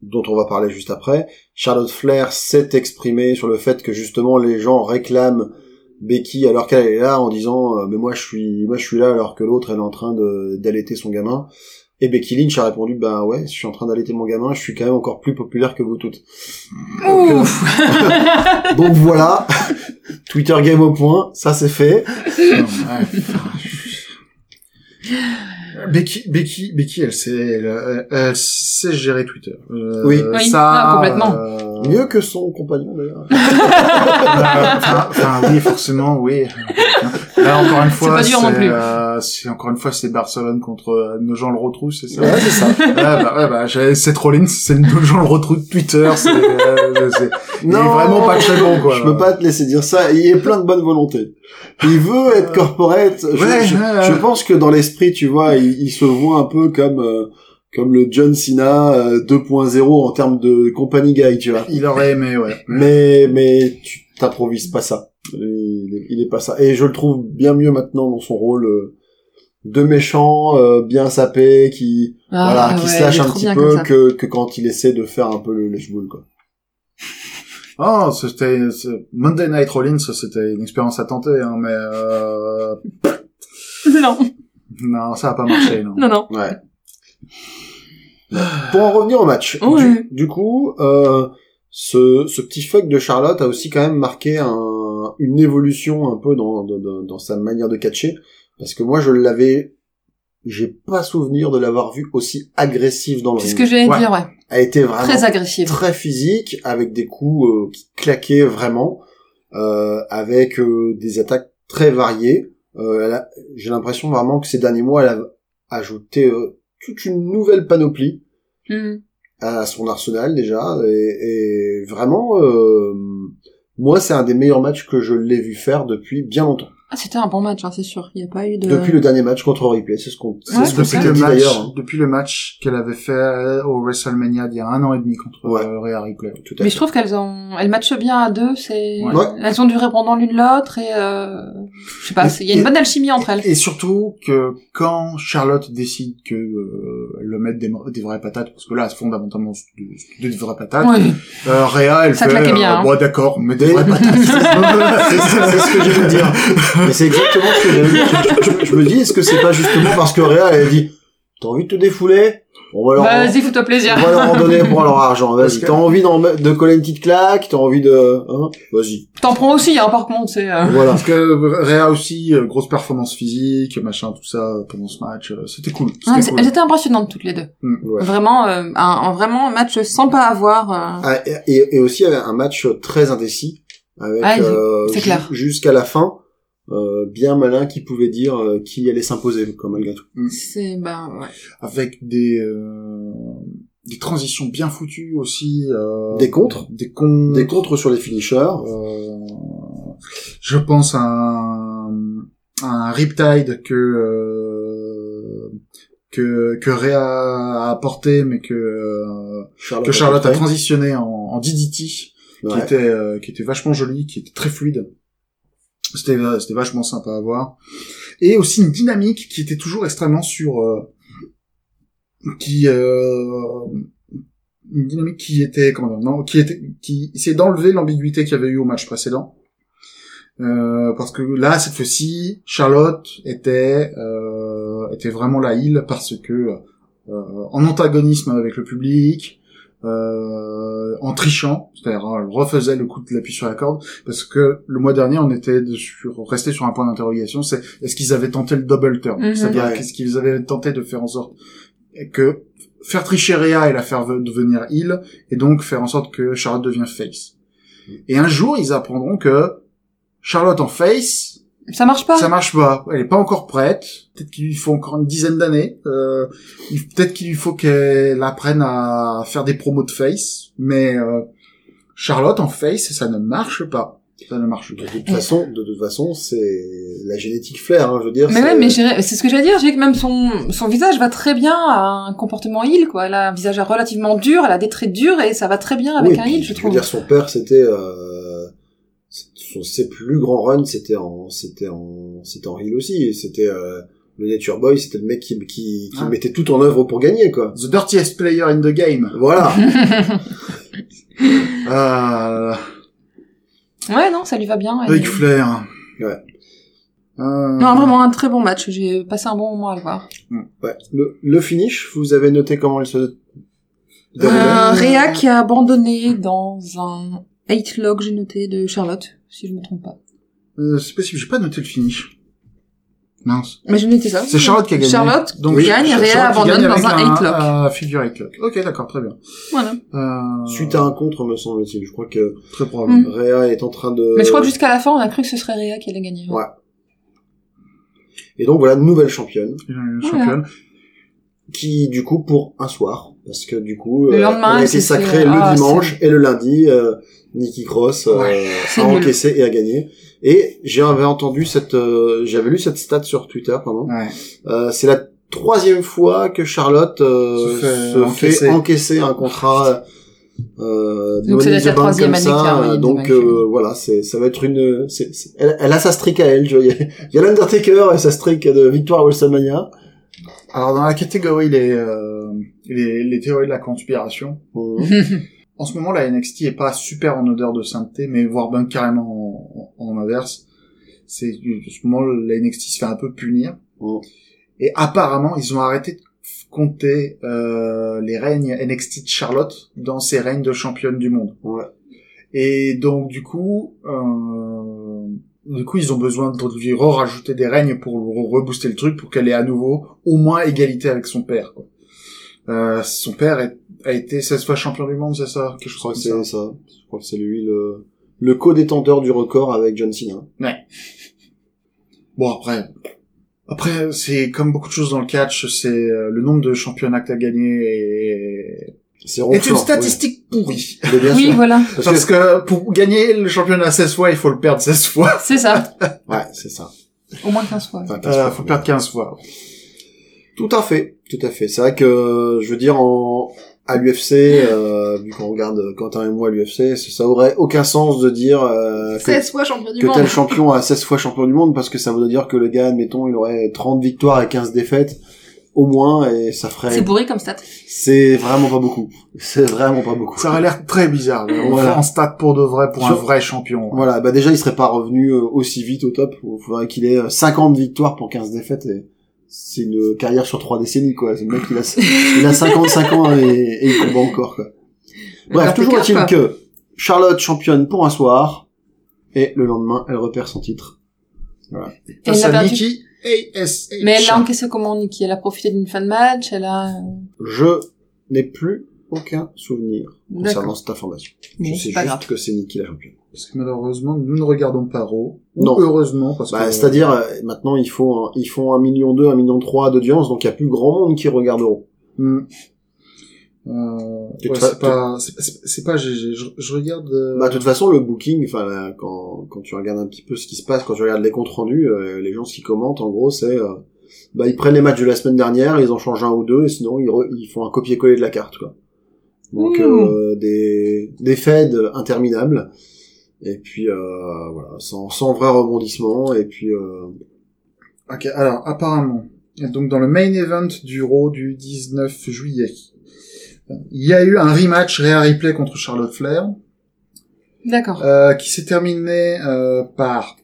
dont on va parler juste après, Charlotte Flair s'est exprimée sur le fait que justement les gens réclament Becky alors qu'elle est là en disant euh, mais moi je suis moi je suis là alors que l'autre elle est en train de d'allaiter son gamin, et Becky Lynch a répondu bah ouais, je suis en train d'allaiter mon gamin, je suis quand même encore plus populaire que vous toutes. Ouf. Donc, euh... donc voilà, Twitter game au point, ça c'est fait. Becky, Becky, Becky, elle sait, elle, elle sait gérer Twitter. Euh, oui, ça, non, complètement. Euh, mieux que son compagnon d'ailleurs. Enfin, enfin, oui, forcément, oui. Là encore une fois, c'est, c'est, euh, c'est encore une fois, c'est Barcelone contre euh, nos gens le retrouvent, c'est ça. Ouais, c'est ça. Là, bah, ouais, bah, j'ai, Seth Rollins, c'est nos gens le retrouvent de Twitter. C'est, euh, c'est, non, il est vraiment pas très bon, quoi. Je peux pas te laisser dire ça. Il est plein de bonne volonté. Il veut être corporate. Je, ouais, je, euh... je pense que dans l'esprit, tu vois, il, il se voit un peu comme euh, comme le John Cena euh, deux point zéro en termes de company guy, tu vois. Il aurait aimé, ouais. Mais mais tu t'improvises pas ça. Il est, il est pas ça. Et je le trouve bien mieux maintenant dans son rôle euh, de méchant, euh, bien sapé, qui ah, voilà, ouais, qui se lâche un petit peu que que quand il essaie de faire un peu le lèche-boule, quoi. Oh, c'était Monday Night Rollins, c'était une expérience à tenter, hein, mais euh... non, non, ça a pas marché, non. Non, non. Ouais. Pour en revenir au match, oui. du, du coup, euh, ce, ce petit fuck de Charlotte a aussi quand même marqué un, une évolution un peu dans, dans, dans sa manière de catcher, parce que moi je l'avais, j'ai pas souvenir de l'avoir vue aussi agressive dans le ring. C'est ce que j'allais ouais. dire, ouais. Elle était vraiment très agressive, très physique, avec des coups euh, qui claquaient vraiment, euh, avec euh, des attaques très variées. Euh, elle a, j'ai l'impression vraiment que ces derniers mois, elle a ajouté euh, toute une nouvelle panoplie mm. à son arsenal déjà, et, et vraiment, euh, moi, c'est un des meilleurs matchs que je l'ai vu faire depuis bien longtemps. Ah, c'était un bon match, hein, c'est sûr. Il n'y a pas eu de... Depuis le dernier match contre Ripley, c'est ce qu'on, c'est ouais, ce qu'on s'est dit d'ailleurs. Hein. Depuis le match qu'elle avait fait au WrestleMania d'il y a un an et demi contre ouais. Rhea Ripley. Tout à Mais fait. je trouve qu'elles ont, elles matchent bien à deux, c'est, ouais. elles ont dû répondre l'une l'autre et, euh, je sais pas, il y a une et, bonne alchimie entre elles. Et surtout que quand Charlotte décide que, euh, elle le mette des, des vraies patates, parce que là, elles se font fondamentalement des de vraies patates, oui. euh, Rhea, elle Ça fait, euh, bien, hein. bon, d'accord, mais des vraies patates. C'est, c'est, c'est ce que je veux dire. Mais c'est exactement ce que j'ai dit. Je, je, je me dis, est-ce que c'est pas justement parce que Rhea, elle dit, t'as envie de te défouler? On va leur, bah, vas-y, fous-toi plaisir. On va leur en donner pour leur argent. Vas-y. Que... T'as envie d'en, de coller une petite claque, t'as envie de, hein? Vas-y. T'en prends aussi, hein, par contre, c'est, euh... Voilà. Parce que Rhea aussi, grosse performance physique, machin, tout ça, pendant ce match, c'était cool. C'était ouais, cool. Elles étaient impressionnantes toutes les deux. Mmh, ouais. Vraiment, euh, un, vraiment un match sympa à voir. Euh... Ah, et, et aussi un match très indécis, avec, ah, euh, c'est clair. Ju- jusqu'à la fin. Euh, bien malin qui pouvait dire euh, qui allait s'imposer quoi, malgré tout. C'est ben ouais. Avec des euh, des transitions bien foutues aussi. Euh, des contres, des contres, des contres sur les finishers. Euh, je pense à un, à un Riptide que euh, que que Rhea a apporté, mais que euh, Charlotte que Charlotte a, a transitionné en, en D D T, ouais. qui était euh, qui était vachement joli, qui était très fluide. C'était, c'était vachement sympa à voir. Et aussi une dynamique qui était toujours extrêmement sur, euh, qui, euh, une dynamique qui était, comment dire, non, qui était, qui essayait d'enlever l'ambiguïté qu'il y avait eu au match précédent. Euh, parce que là, cette fois-ci, Charlotte était, euh, était vraiment la heel parce que, euh, en antagonisme avec le public, Euh, en trichant, c'est-à-dire elle refaisait le coup de l'appui sur la corde, parce que le mois dernier on était sur, resté sur un point d'interrogation, c'est est-ce qu'ils avaient tenté le double turn, mm-hmm. c'est-à-dire ouais. qu'est-ce qu'ils avaient tenté de faire en sorte que faire tricher Rhea et la faire devenir heel, et donc faire en sorte que Charlotte devienne face. Et un jour ils apprendront que Charlotte en face Ça marche pas. Ça marche pas. Elle est pas encore prête. Peut-être qu'il lui faut encore une dizaine d'années. Euh, peut-être qu'il lui faut qu'elle apprenne à faire des promos de face. Mais euh, Charlotte en face, ça ne marche pas. Ça ne marche pas. De toute façon, de toute façon, c'est la génétique Flair, hein, je veux dire. Mais c'est... ouais, mais c'est ce que j'allais dire. J'ai que même son son visage va très bien à un comportement heel, quoi. Elle a un visage relativement dur, elle a des traits durs et ça va très bien avec oui, un heel, je, je trouve. Je veux dire, son père, c'était. Euh... Son, ses plus grands runs, c'était en, c'était en, c'était en heel aussi. C'était, euh, le Nature Boy, c'était le mec qui, qui, qui ah. mettait tout en œuvre pour gagner, quoi. The dirtiest player in the game. Voilà. euh... Ouais, non, ça lui va bien. Avec est... Flair. Ouais. Euh... Non, vraiment un très bon match. J'ai passé un bon moment à le voir. Ouais. Le, le finish, vous avez noté comment elle se... Euh, Rhea qui a abandonné dans un... Eight log, j'ai noté, de Charlotte, si je me trompe pas. Euh, c'est possible, j'ai pas noté le finish. Mince. Mais j'ai noté ça. C'est Charlotte qui a gagné. Charlotte, donc, oui, gagne, Rhea abandonne dans un eight log. Ah, figure eight log. Ok, d'accord, très bien. Voilà. Euh... Suite à un contre, me semble-t-il. Je crois que, très probablement, mm. Rhea est en train de... Mais je crois que jusqu'à la fin, on a cru que ce serait Rhea qui allait gagner. Ouais. Et donc, voilà, nouvelle championne. Nouvelle championne. Voilà. Qui, du coup, pour un soir, parce que du coup, le lendemain, elle a été sacrée le ah, dimanche c'est... et le lundi, euh, Nikki Cross euh, ouais, a encaissé et a gagné. Et j'avais entendu cette, euh, j'avais lu cette stat sur Twitter, pardon. Ouais. Euh, c'est la troisième fois que Charlotte euh, se, fait, se encaisser. fait encaisser un contrat. Euh, donc c'est la troisième année. Ça, donc euh, voilà, c'est, ça va être une. C'est, c'est, elle, elle a sa streak à elle. Je vois, il y a, a l'Undertaker et sa streak de victoire à WrestleMania. Alors dans la catégorie les euh, les, les théories de la conspiration, euh, en ce moment la N X T est pas super en odeur de sainteté, mais voire ben carrément en, en inverse. C'est en ce moment la N X T se fait un peu punir. Oh. Et apparemment ils ont arrêté de compter euh, les règnes N X T de Charlotte dans ses règnes de championne du monde. Ouais. Et donc du coup. Euh, Du coup, ils ont besoin de lui rajouter des règnes pour rebooster le truc, pour qu'elle ait à nouveau au moins égalité avec son père. Quoi. Euh, son père est, a été seize fois champion du monde, c'est ça que je, je crois que c'est ça. ça. Je crois que c'est lui le, le co-détenteur du record avec John Cena. Ouais. Bon, après... Après, c'est comme beaucoup de choses dans le catch, c'est le nombre de championnats que t'as gagné et... C'est, c'est une statistique oui. pourrie. Oui, voilà. Parce, Parce que... que pour gagner le championnat seize fois, il faut le perdre seize fois. C'est ça. Ouais, c'est ça. Au moins quinze fois. Enfin, quinze euh, fois faut perdre quinze fois. Tout à fait, tout à fait. C'est vrai que, je veux dire, en à l'U F C, euh, vu qu'on regarde Quentin et moi à l'U F C, ça aurait aucun sens de dire euh, seize que, fois champion du que monde. Tel champion a seize fois champion du monde, parce que ça voudrait dire que le gars, admettons, il aurait trente victoires et quinze défaites. Au moins, et ça ferait... C'est bourré comme stat. C'est vraiment pas beaucoup. C'est vraiment pas beaucoup. Ça aurait l'air très bizarre. On voilà. fait un stat pour de vrai, pour Sauf... un vrai champion. Voilà, bah déjà, il serait pas revenu aussi vite au top. Il faudrait qu'il ait cinquante victoires pour quinze défaites. Et c'est une carrière sur trois décennies, quoi. C'est le mec, il a, il a cinquante-cinq ans et, et il combat encore, quoi. Bref, toujours est-il que Charlotte championne pour un soir, et le lendemain, elle repère son titre. Voilà. Face à Nikki... A S H. Mais elle l'a encaissé comment, Nikki? Elle a profité d'une fin de match, elle a... Je n'ai plus aucun souvenir D'accord. concernant cette information. Bon, je sais juste grave. que c'est Nikki la championne. Parce que malheureusement, nous ne regardons pas Raw. Non. Heureusement, parce bah, que... C'est-à-dire, euh, maintenant, ils font, un, ils font un million deux, un million trois d'audience, donc il n'y a plus grand monde qui regarde Raw. Mm. Euh, ouais, fa- c'est pas, c'est, c'est pas, je, je, je regarde. Euh... Bah, de toute façon, le booking, enfin, quand, quand tu regardes un petit peu ce qui se passe, quand tu regardes les comptes rendus, euh, les gens, ce qu'ils commentent, en gros, c'est, euh, bah, ils prennent les matchs de la semaine dernière, ils en changent un ou deux, et sinon, ils, re- ils font un copier-coller de la carte, quoi. Donc, mmh. euh, des, des fades interminables. Et puis, euh, voilà, sans, sans vrai rebondissement, et puis, euh... Ok, alors, apparemment. Donc, dans le main event du Raw du dix-neuf juillet. Il y a eu un rematch Rhea Ripley contre Charlotte Flair. D'accord. Euh, qui s'est terminé euh, par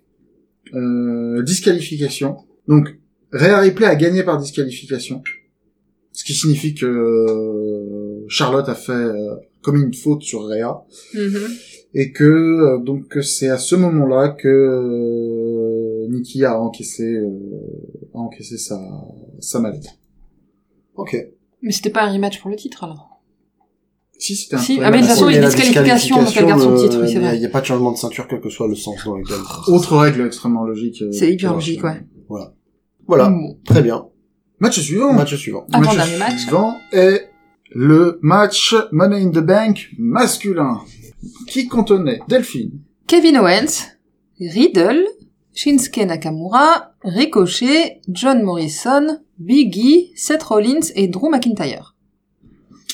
euh, disqualification. Donc, Rhea Ripley a gagné par disqualification. Ce qui signifie que euh, Charlotte a fait euh, commis une faute sur Rhea. Mm-hmm. Et que euh, donc c'est à ce moment-là que euh, Nikki a encaissé, euh, a encaissé sa, sa mallette. Ok. Mais c'était pas un rematch pour le titre, alors? Si, c'était un si. Ah, mais de toute façon, il y a une disqualification, donc elle garde son titre, oui, c'est vrai. Il n'y a pas de changement de ceinture, quel que soit le sens dans lequel. Autre règle extrêmement logique. C'est hyper logique, ouais. Voilà. Voilà. Mmh. Très bien. Match suivant. Match suivant. Avant match dernier match. Suivant est le match Money in the Bank masculin, qui contenait Delphine, Kevin Owens, Riddle, Shinsuke Nakamura, Ricochet, John Morrison, Big E, Seth Rollins et Drew McIntyre.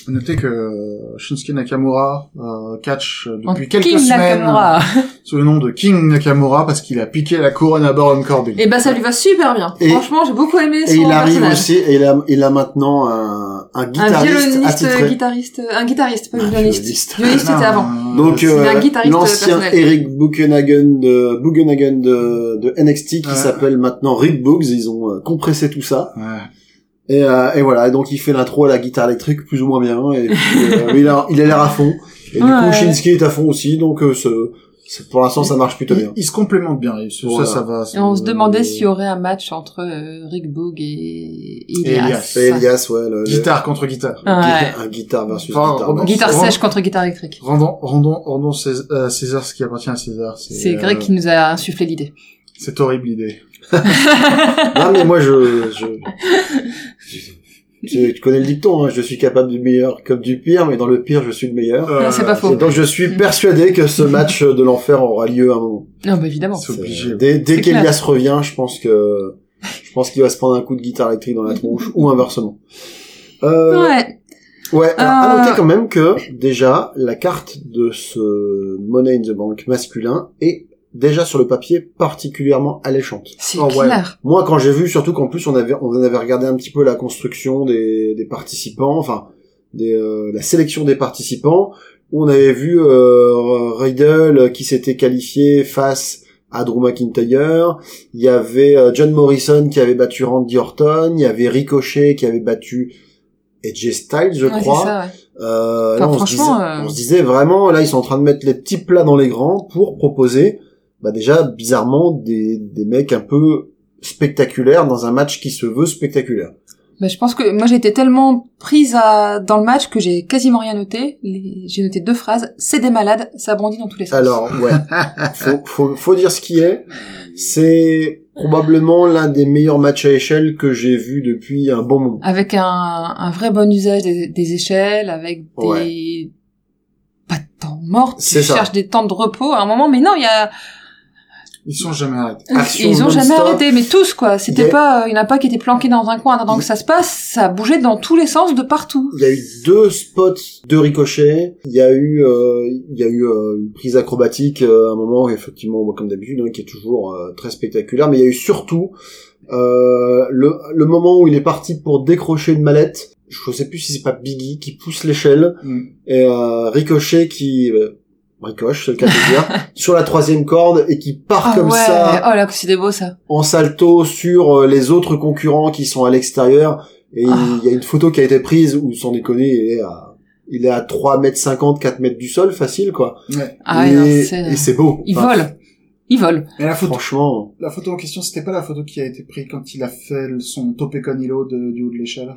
Notez que Shinsuke Nakamura euh, catch depuis en quelques King semaines Nakamura. Sous le nom de King Nakamura parce qu'il a piqué la couronne à Baron Corbin. Et ben ça lui va super bien. Et franchement, j'ai beaucoup aimé son personnage. Et il arrive personnage. Aussi, et il a, il a maintenant un, un guitariste un attitré. Guitariste, un guitariste, pas un violoniste. Violoniste c'était avant. Donc euh, l'ancien Eric Bugenhagen de Bugenhagen de, de N X T qui ouais. s'appelle maintenant Rick Boogs. Ils ont compressé tout ça. Ouais. Et, euh, et voilà, et donc il fait l'intro à la guitare électrique plus ou moins bien, et puis, euh, il, a, il a l'air à fond, et ouais, du coup ouais. Shinsuke est à fond aussi, donc euh, ce, c'est, pour l'instant ça marche plutôt bien. Ils il se complémentent bien, et ce, voilà. ça ça va. Ça, et on euh, se demandait euh, s'il y aurait un match entre euh, Rick Boog et Elias. Et Elias, ouais. Le, le... Guitare contre guitare. Ah, ouais. Un guitare versus enfin, guitare. Rendons, guitare sèche rendons, contre guitare électrique. Rendons, rendons, rendons César, euh, César ce qui appartient à César. C'est, c'est Greg euh, qui nous a insufflé l'idée. C'est horrible l'idée. Non mais moi je, je, je, je tu connais le dicton, hein, je suis capable du meilleur comme du pire, mais dans le pire je suis le meilleur. Euh, non, c'est pas faux. Donc je suis persuadé que ce match de l'enfer aura lieu à un moment. Non mais bah, évidemment. C'est obligé. Dès, dès qu'Elias revient, je pense que je pense qu'il va se prendre un coup de guitare électrique dans la tronche ou inversement. Euh, ouais. Ouais. Alors, euh... à noter quand même que déjà la carte de ce Money in the Bank masculin est déjà sur le papier particulièrement alléchante. C'est oh, clair. Ouais. Moi quand j'ai vu, surtout qu'en plus on avait on avait regardé un petit peu la construction des des participants, enfin des euh, la sélection des participants, on avait vu euh, Riddle qui s'était qualifié face à Drew McIntyre, il y avait euh, John Morrison qui avait battu Randy Orton, il y avait Ricochet qui avait battu A J Styles, je ouais, crois. C'est ça, ouais. Euh enfin, là, on franchement, se disait, euh... on se disait vraiment là ils sont en train de mettre les petits plats dans les grands pour proposer bah déjà bizarrement des des mecs un peu spectaculaires dans un match qui se veut spectaculaire. Bah je pense que moi j'étais tellement prise à dans le match que j'ai quasiment rien noté. Les, j'ai noté deux phrases, c'est des malades, ça bondit dans tous les sens. Alors ouais, faut faut faut dire ce qui est, c'est probablement l'un des meilleurs matchs à échelle que j'ai vu depuis un bon moment. Avec un un vrai bon usage des, des échelles, avec des ouais. pas de temps mort, tu c'est cherches ça. Des temps de repos à un moment mais non, il y a ils sont jamais arrêtés. Action ils ont jamais arrêté, mais tous quoi. C'était yeah. pas, il y en a pas qui étaient planqués dans un coin attendant que ça se passe. Ça bougeait dans tous les sens de partout. Il y a eu deux spots de Ricochet. Il y a eu, euh, il y a eu euh, une prise acrobatique euh, à un moment, effectivement, comme d'habitude, hein, qui est toujours euh, très spectaculaire. Mais il y a eu surtout euh, le, le moment où il est parti pour décrocher une mallette. Je sais plus si c'est pas Big E qui pousse l'échelle mm. et euh, Ricochet qui euh, ricoche, c'est le cas de dire, sur la troisième corde et qui part oh comme ouais. ça. Oh là, que c'était beau ça. En salto sur les autres concurrents qui sont à l'extérieur. Et oh. il y a une photo qui a été prise où, sans déconner, il est à, il est à trois mètres cinquante, quatre mètres du sol, facile, quoi. Ouais. Ah et, non, c'est... et c'est beau. Il enfin, vole. Il vole. Et la photo. Franchement. La photo en question, c'était pas la photo qui a été prise quand il a fait son topé con îlot de, du haut de l'échelle.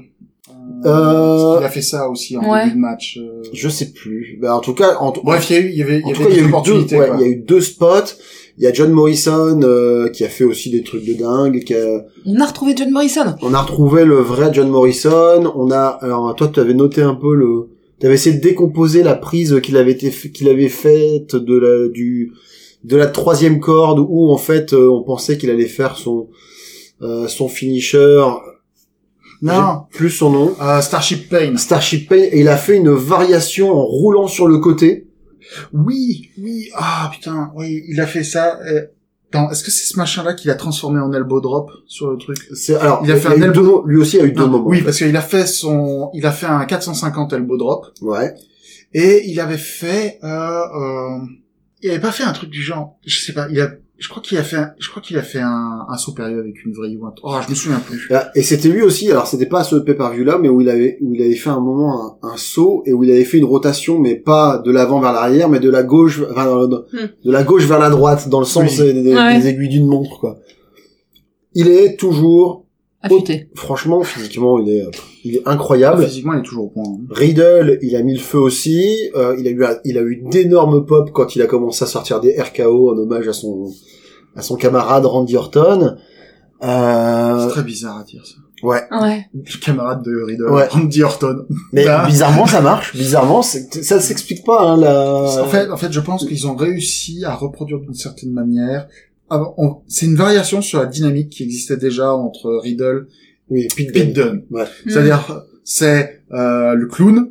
Euh... Il a fait ça aussi en ouais. début de match. Euh... Je sais plus. Ben, en tout cas, en t- bref, il y a eu, il y avait, il y, y, y a eu deux, ouais, il y a eu deux spots. Il y a John Morrison euh, qui a fait aussi des trucs de dingue. Qui a... On a retrouvé John Morrison. On a retrouvé le vrai John Morrison. On a, alors toi, tu avais noté un peu le, tu avais essayé de décomposer la prise qu'il avait été, qu'il avait faite de la du de la troisième corde où en fait on pensait qu'il allait faire son euh, son finisher. Non, j'ai plus son nom. Euh, Starship Pain. Starship Pain, et il a fait une variation en roulant sur le côté. Oui, oui, ah putain, oui, il a fait ça. Et... Attends, est-ce que c'est ce machin-là qu'il a transformé en elbow drop sur le truc ? C'est alors, il a fait il a un elbow... deux... lui aussi a eu deux non, moments. Oui, en fait. Parce qu'il a fait son, il a fait un quatre cent cinquante elbow drop. Ouais. Et il avait fait, euh, euh... il avait pas fait un truc du genre, je sais pas, il a. Je crois qu'il a fait, un, je crois qu'il a fait un, un saut périlleux avec une vrille ou un, oh, je me souviens plus. Et c'était lui aussi, alors c'était pas ce pay-per-view là, mais où il avait, où il avait fait un moment un, un saut et où il avait fait une rotation, mais pas de l'avant vers l'arrière, mais de la gauche, vers la, de, hmm. de la gauche vers la droite, dans le sens oui. des, des, ouais. des aiguilles d'une montre, quoi. Il est toujours affûté. Franchement, physiquement, il est, il est incroyable. Ah, physiquement, il est toujours au point. Hein. Riddle, il a mis le feu aussi. Euh, il a eu, il a eu d'énormes pop quand il a commencé à sortir des R K O en hommage à son, à son camarade Randy Orton. Euh... C'est très bizarre à dire ça. Ouais. Ouais. Camarade de Riddle. Ouais. Randy Orton. Mais ah. bizarrement, ça marche. Bizarrement, c'est... ça s'explique pas. Hein, la... En fait, en fait, je pense qu'ils ont réussi à reproduire d'une certaine manière. C'est une variation sur la dynamique qui existait déjà entre Riddle et Pete, Pete Dunne. Ouais. C'est-à-dire, c'est euh, le clown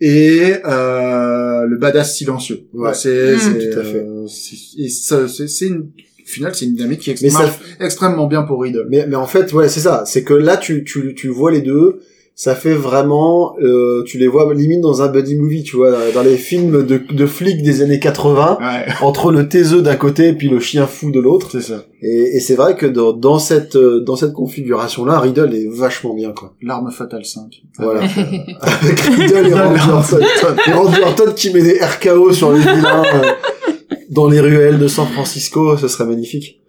et euh, le badass silencieux. Ouais. C'est, mm. c'est tout à fait. Euh, c'est, et ça, c'est, c'est une. Au final, c'est une dynamique qui extrême, ça... extrêmement bien pour Riddle. Mais, mais en fait, ouais, c'est ça. C'est que là, tu, tu, tu vois les deux. Ça fait vraiment, euh, tu les vois limite dans un buddy movie, tu vois, dans les films de, de flics des années quatre-vingts, ouais. Entre le taiseux d'un côté et puis le chien fou de l'autre. C'est ça. Et, et c'est vrai que dans, dans cette, dans cette configuration-là, Riddle est vachement bien, quoi. L'arme fatale cinq. Voilà. Avec Riddle et Randy Orton. Et Randy Orton qui met des R K O sur les vilains, euh, dans les ruelles de San Francisco, ce serait magnifique.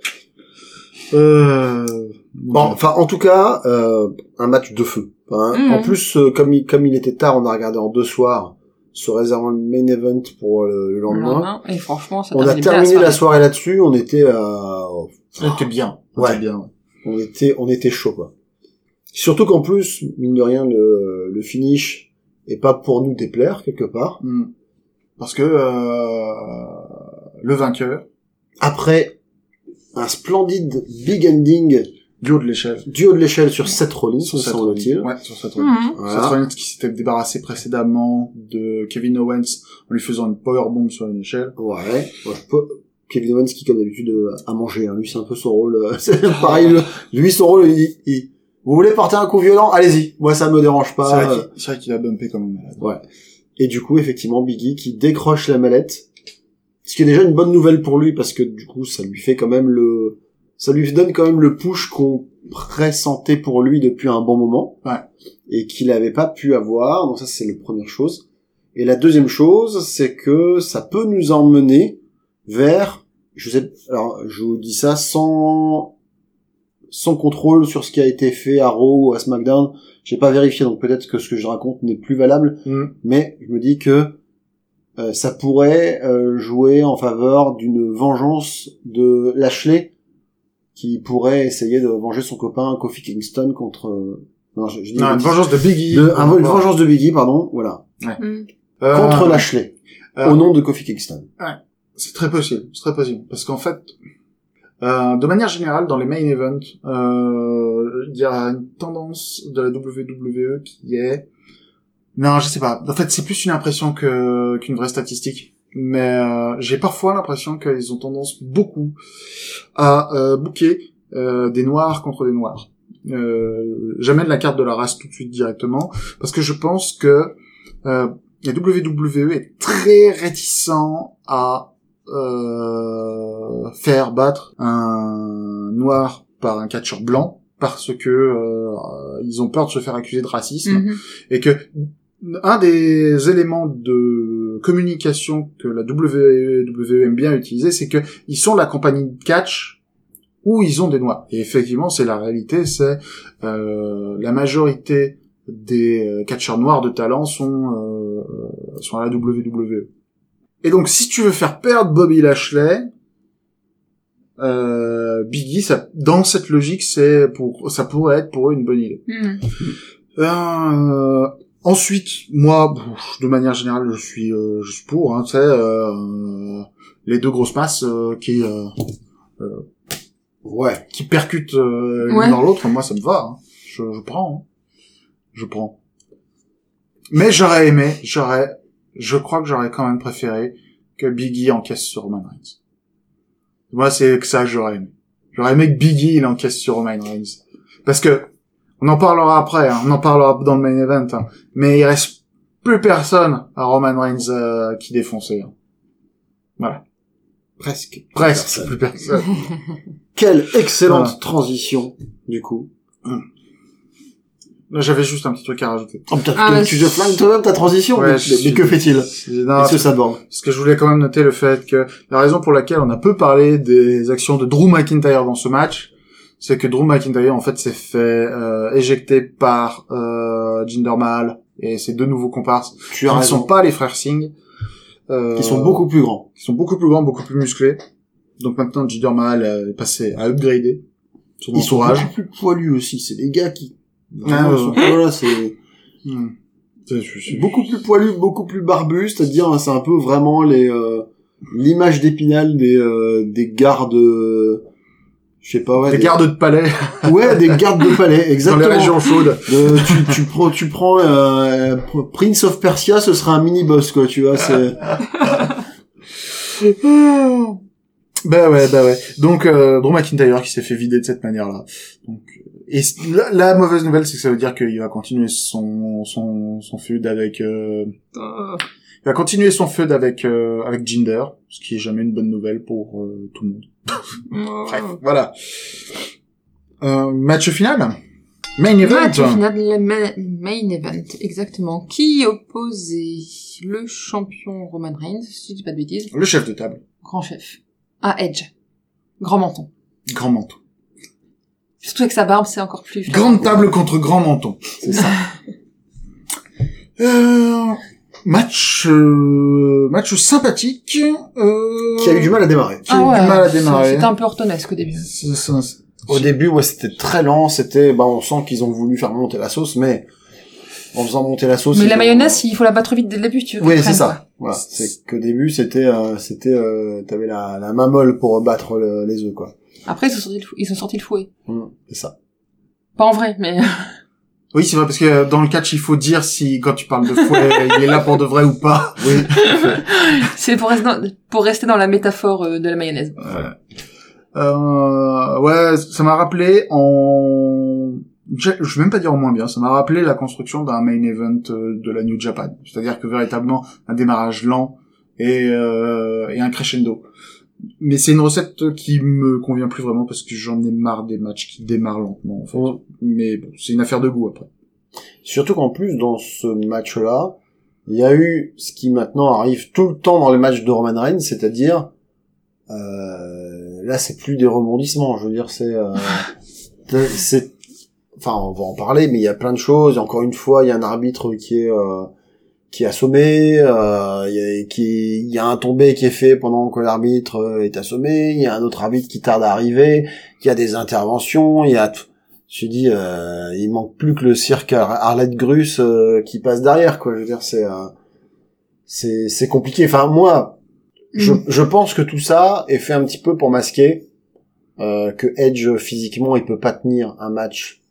Euh... Bon, enfin, en tout cas, euh, un match de feu. Hein. Mmh. En plus, euh, comme il, comme il était tard, on a regardé en deux soirs, se réservant le main event pour euh, le lendemain. Le lendemain. Et franchement, ça on a terminé la soirée, la soirée là-dessus. On était, euh... oh. on était bien. On ouais. était bien. On était, on était chaud, quoi. Surtout qu'en plus, mine de rien, le, le finish est pas pour nous déplaire quelque part, mmh. parce que euh, le vainqueur, après un splendide big ending. Du haut de l'échelle. Du haut de l'échelle sur Seth Rollins, sur Seth Rollins. Ouais, sur Seth Rollins. Mmh. Voilà. Seth Rollins qui s'était débarrassé précédemment de Kevin Owens en lui faisant une powerbomb sur une échelle. Ouais. ouais. Kevin Owens qui, comme d'habitude, a mangé, hein. Lui, c'est un peu son rôle. C'est pareil, lui, son rôle, il, il, vous voulez porter un coup violent? Allez-y. Moi, ça me dérange pas. C'est vrai, c'est vrai qu'il a bumpé comme un malade. Ouais. Et du coup, effectivement, Big E qui décroche la mallette. Ce qui est déjà une bonne nouvelle pour lui parce que, du coup, ça lui fait quand même le, ça lui donne quand même le push qu'on pressentait pour lui depuis un bon moment. Ouais. Et qu'il n'avait pas pu avoir. Donc ça, c'est la première chose. Et la deuxième chose, c'est que ça peut nous emmener vers, je sais, alors, je vous dis ça sans, sans contrôle sur ce qui a été fait à Raw ou à SmackDown. J'ai pas vérifié, donc peut-être que ce que je raconte n'est plus valable. Mmh. Mais je me dis que, euh, ça pourrait, euh, jouer en faveur d'une vengeance de Lashley, qui pourrait essayer de venger son copain Kofi Kingston contre... Non, je, je dis non, une vengeance de Big E. De... Un... Une vengeance de Big E, pardon, voilà. Ouais. Mm. Contre euh... Lashley, euh... au nom de Kofi Kingston. Ouais, c'est très possible, c'est très possible. Parce qu'en fait, euh, de manière générale, dans les main events, euh, il y a une tendance de la W W E qui est... Non, je sais pas. En fait, c'est plus une impression que qu'une vraie statistique. Mais euh, j'ai parfois l'impression qu'ils ont tendance beaucoup à euh, booker euh, des noirs contre des noirs. Euh, j'amène la carte de la race tout de suite directement, parce que je pense que euh, la W W E est très réticent à euh, faire battre un noir par un catcheur blanc, parce que euh, ils ont peur de se faire accuser de racisme, mm-hmm. et que un des éléments de communication que la W W E aime bien utiliser, c'est que ils sont la compagnie de catch où ils ont des noirs. Et effectivement, c'est la réalité, c'est euh, la majorité des catcheurs noirs de talent sont euh, sont à la W W E. Et donc, si tu veux faire perdre Bobby Lashley, euh, Big E, ça, dans cette logique, c'est pour ça pourrait être pour eux une bonne idée. Mmh. Euh, Ensuite, moi, de manière générale, je suis, euh, je suis pour, hein, tu sais, euh, les deux grosses masses euh, qui, euh, euh, ouais, qui percutent euh, l'une ouais. dans l'autre. Moi, ça me va. Hein. Je, je prends, hein. je prends. Mais j'aurais aimé, j'aurais, je crois que j'aurais quand même préféré que Big E encaisse sur Roman Reigns. Moi, c'est que ça que j'aurais aimé. J'aurais aimé que Big E il encaisse sur Roman Reigns, parce que on en parlera après, hein. On en parlera dans le main event, hein. Mais il reste plus personne à Roman Reigns euh, qui défonçait. Hein. Voilà. Presque. Presque personne. Plus personne. Quelle excellente voilà. transition, du coup. Hum. Là, j'avais juste un petit truc à rajouter. Oh, t'as, ah, t'as, tu te flingues toi-même ta transition, ouais, mais, je, mais que fait-il? Est-ce que ça borde? Parce que je voulais quand même noter le fait que la raison pour laquelle on a peu parlé des actions de Drew McIntyre dans ce match, c'est que Drew McIntyre en fait s'est fait euh, éjecter par euh, Jinder Mahal et ses deux nouveaux comparses. Tu as raison. Qui ne sont pas les frères Singh. Euh, qui sont beaucoup plus grands. Qui sont beaucoup plus grands, beaucoup plus musclés. Donc maintenant Jinder Mahal est passé à upgrader son Ils entourage. Sont beaucoup plus poilus aussi. C'est des gars qui... Ah, euh... sont... Voilà, c'est... Hmm. c'est, c'est, c'est... Beaucoup plus poilus, beaucoup plus barbus. C'est-à-dire, hein, c'est un peu vraiment les... Euh... l'image d'Épinal des euh, des gardes euh, je sais pas ouais des, des gardes de palais ouais des gardes de palais exactement dans les régions chaudes de, tu tu prends tu prends euh, Prince of Persia, ce sera un mini boss quoi, tu vois, c'est bah ouais bah ouais donc euh, Drew McIntyre qui s'est fait vider de cette manière là donc et la, la mauvaise nouvelle, c'est que ça veut dire qu'il va continuer son son son feud avec euh... il va continuer son feud avec euh, avec Jinder, ce qui est jamais une bonne nouvelle pour euh, tout le monde. Bref, voilà. Euh, match final, main event. Match final, ma- main event, exactement. Qui opposait le champion Roman Reigns, si je dis pas de bêtises. Le chef de table. Grand chef. Ah, Edge. Grand menton. Grand menton. Surtout avec sa barbe, c'est encore plus. Grande table contre grand menton, c'est ça. euh... Match, euh, match sympathique, euh... qui a eu du mal à démarrer. Qui ah a eu ouais, du mal à démarrer. C'était un peu ortonesque au début. C'est, c'est, c'est... Au début, ouais, c'était très lent, c'était, bah, on sent qu'ils ont voulu faire monter la sauce, mais, en faisant monter la sauce. Mais la genre... mayonnaise, il faut la battre vite dès le début, tu veux. Oui, c'est ça. Quoi. Voilà. C'est qu'au début, c'était, euh, c'était, euh, t'avais la, la main molle pour battre le, les œufs, quoi. Après, ils sont sortis le, fou... ils sont sortis le fouet. Mmh, c'est ça. Pas en vrai, mais... Oui, c'est vrai, parce que dans le catch, il faut dire si, quand tu parles de fouet, il est là pour de vrai ou pas. Oui. C'est pour rester dans, pour rester dans la métaphore de la mayonnaise. Ouais. Euh, ouais, ça m'a rappelé en... Je vais même pas dire en moins bien, ça m'a rappelé la construction d'un main event de la New Japan. C'est-à-dire que véritablement, un démarrage lent et, euh, et un crescendo. Mais c'est une recette qui me convient plus vraiment parce que j'en ai marre des matchs qui démarrent lentement, en fait. Mmh. Mais bon, c'est une affaire de goût, après. Surtout qu'en plus, dans ce match-là, il y a eu ce qui maintenant arrive tout le temps dans les matchs de Roman Reigns, c'est-à-dire, euh, là, c'est plus des rebondissements, je veux dire, c'est, euh, c'est, enfin, on va en parler, mais il y a plein de choses, encore une fois, il y a un arbitre qui est, euh, qui est assommé, euh, y a, qui, il y a un tombé qui est fait pendant que l'arbitre est assommé, il y a un autre arbitre qui tarde à arriver, il y a des interventions, il y a, je me dis, euh, il manque plus que le cirque Ar- Arlette Gruss euh, qui passe derrière, quoi. Je veux dire, c'est, euh, c'est, c'est compliqué. Enfin, moi, mm. je, je pense que tout ça est fait un petit peu pour masquer euh, que Edge physiquement, il peut pas tenir un match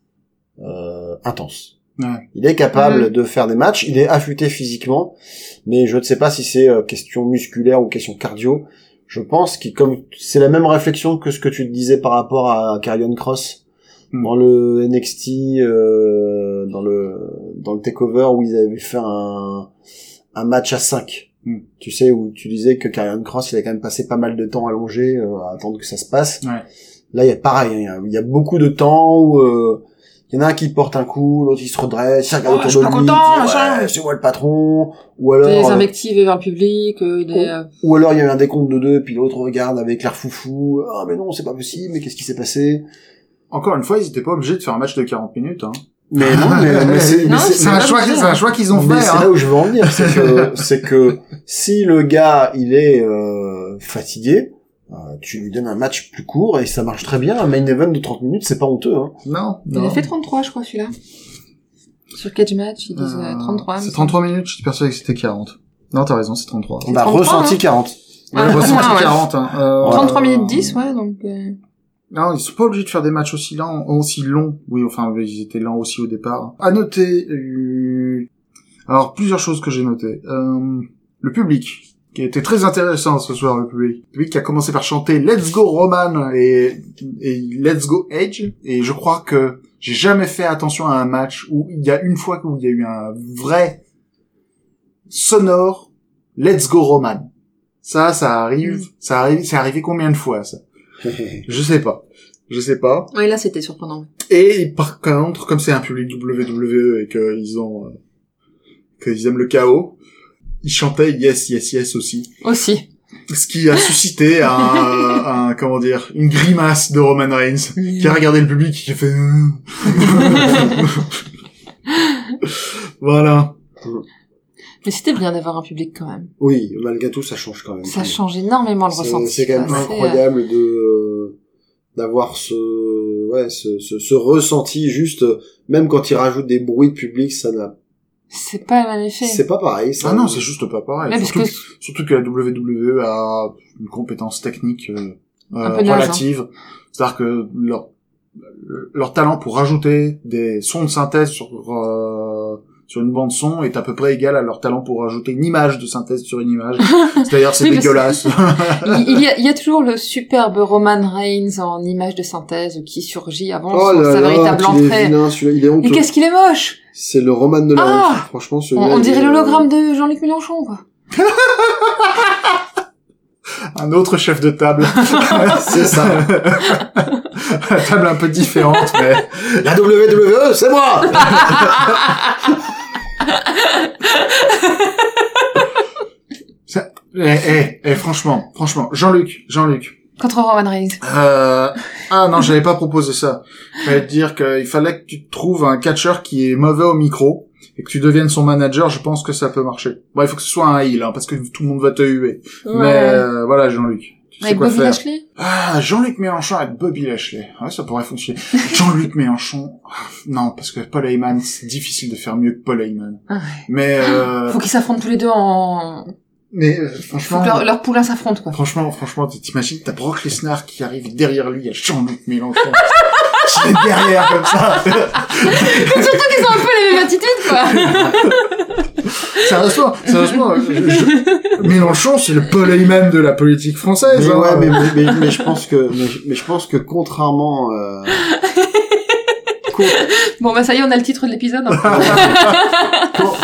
euh, intense. Ouais. Il est capable ouais. de faire des matchs, il est affûté physiquement, mais je ne sais pas si c'est euh, question musculaire ou question cardio. Je pense que comme c'est la même réflexion que ce que tu te disais par rapport à Karrion Kross mm. dans le N X T, euh, dans le dans le Takeover où ils avaient fait un un match à cinq. Mm. Tu sais, où tu disais que Karrion Kross, il a quand même passé pas mal de temps allongé euh, à attendre que ça se passe. Ouais. Là, il y a pareil, il hein, y, y a beaucoup de temps où euh, il y en a un qui porte un coup, l'autre il se redresse, il regarde oh, autour de lui, content, ouais, c'est moi le patron, ou alors... Des invectives vers le public, euh, des... Ou, ou alors il y a eu un décompte de deux, puis l'autre regarde avec l'air foufou, ah mais non, c'est pas possible, mais qu'est-ce qui s'est passé? Encore une fois, ils étaient pas obligés de faire un match de quarante minutes, hein. Mais non, mais, mais c'est, non, c'est, c'est, c'est un choix, c'est un choix qu'ils ont mais fait, c'est hein. Là où je veux en venir, c'est que, c'est que si le gars, il est euh, fatigué, Euh, tu lui donnes un match plus court et ça marche très bien. Un main event de trente minutes, c'est pas honteux, hein. Non. Il non. a fait trente-trois, je crois, celui-là. Sur Cage Match, ils disent euh, trente-trois. C'est trente-trois minutes, je suis persuadé que c'était quarante. Non, t'as raison, c'est trente-trois. On a ressenti hein. quarante. On a ressenti ouais. quarante, hein. Euh, trente-trois minutes dix, ouais, donc, euh... Non, ils sont pas obligés de faire des matchs aussi lents, aussi longs. Oui, enfin, ils étaient lents aussi au départ. À noter, euh... alors, plusieurs choses que j'ai notées. Euh, le public. Qui était très intéressant ce soir, le public. Le public qui a commencé par chanter Let's Go Roman et, et Let's Go Edge. Et je crois que j'ai jamais fait attention à un match où il y a une fois où il y a eu un vrai sonore Let's Go Roman. Ça, ça arrive, ça arrive, c'est arrivé combien de fois, ça? Je sais pas. Je sais pas. Oui, là, c'était surprenant. Et par contre, comme c'est un public W W E et qu'ils ont, euh, qu'ils aiment le chaos, il chantait Yes, Yes, Yes aussi. Aussi. ce qui a suscité un, un, comment dire, une grimace de Roman Reigns, qui a regardé le public et qui a fait... Voilà. Mais c'était bien d'avoir un public quand même. Oui, malgré tout, ça change quand même. Ça change énormément le c'est, ressenti. C'est quand même ouais, incroyable c'est... de, d'avoir ce, ouais, ce, ce, ce ressenti juste, même quand ils rajoutent des bruits de public, ça n'a c'est pas un effet. C'est pas pareil, ça. Ah non, c'est juste pas pareil. Ouais, surtout, que... surtout que la W W E a une compétence technique euh, euh, relative. Hein. C'est-à-dire que leur, leur talent pour rajouter des sons de synthèse sur, euh, sur une bande son est à peu près égal à leur talent pour rajouter une image de synthèse sur une image. C'est-à-dire, c'est oui, dégueulasse. il, y a, il y a toujours le superbe Roman Reigns en image de synthèse qui surgit avant oh là sa là véritable là, entrée. Est vilain, il est honteux. Et qu'est-ce qu'il est moche! C'est le Roman de la ah vie. Franchement, ce on, on dirait est... l'hologramme de Jean-Luc Mélenchon, quoi. Un autre chef de table. C'est ça. La table un peu différente, mais... La W W E, c'est moi. Ça... Eh, eh, eh, franchement, franchement, Jean-Luc, Jean-Luc. Contre Roman Reigns. Euh, ah non, j'avais pas proposé ça. J'allais te dire qu'il fallait que tu trouves un catcheur qui est mauvais au micro et que tu deviennes son manager, je pense que ça peut marcher. Bon, il faut que ce soit un heel, hein, parce que tout le monde va te huer. Ouais. Mais euh, voilà, Jean-Luc. Tu avec sais quoi Bobby faire. Lashley? Ah, Jean-Luc Mélenchon avec Bobby Lashley. Ouais, ça pourrait fonctionner. Jean-Luc Mélenchon... Non, parce que Paul Heyman, c'est difficile de faire mieux que Paul Heyman. Ah ouais. Mais... Euh... Faut qu'ils s'affrontent tous les deux en... Mais euh, franchement, leur, leur poulain s'affronte quoi. Franchement, franchement, t'imagines, t'as Brock Lesnar qui arrive derrière lui, il y a Jean-Luc Mélenchon qui est derrière comme ça. C'est surtout qu'ils ont un peu les mêmes attitudes quoi. Sérieusement, sérieusement, je, je... Mélenchon c'est le Paul Heyman de la politique française. Mais hein, ouais, mais, mais, mais, mais je pense que, mais, mais je pense que contrairement. Euh... Bon bah ça y est, on a le titre de l'épisode.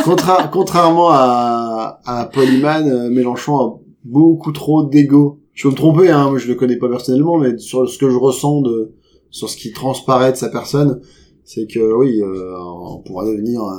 Contra- contrairement à, à Paul Heyman, Mélenchon a beaucoup trop d'ego. Je peux me tromper, hein, moi je le connais pas personnellement, mais sur ce que je ressens, de, sur ce qui transparaît de sa personne, c'est que oui, euh, on pourra devenir... Euh,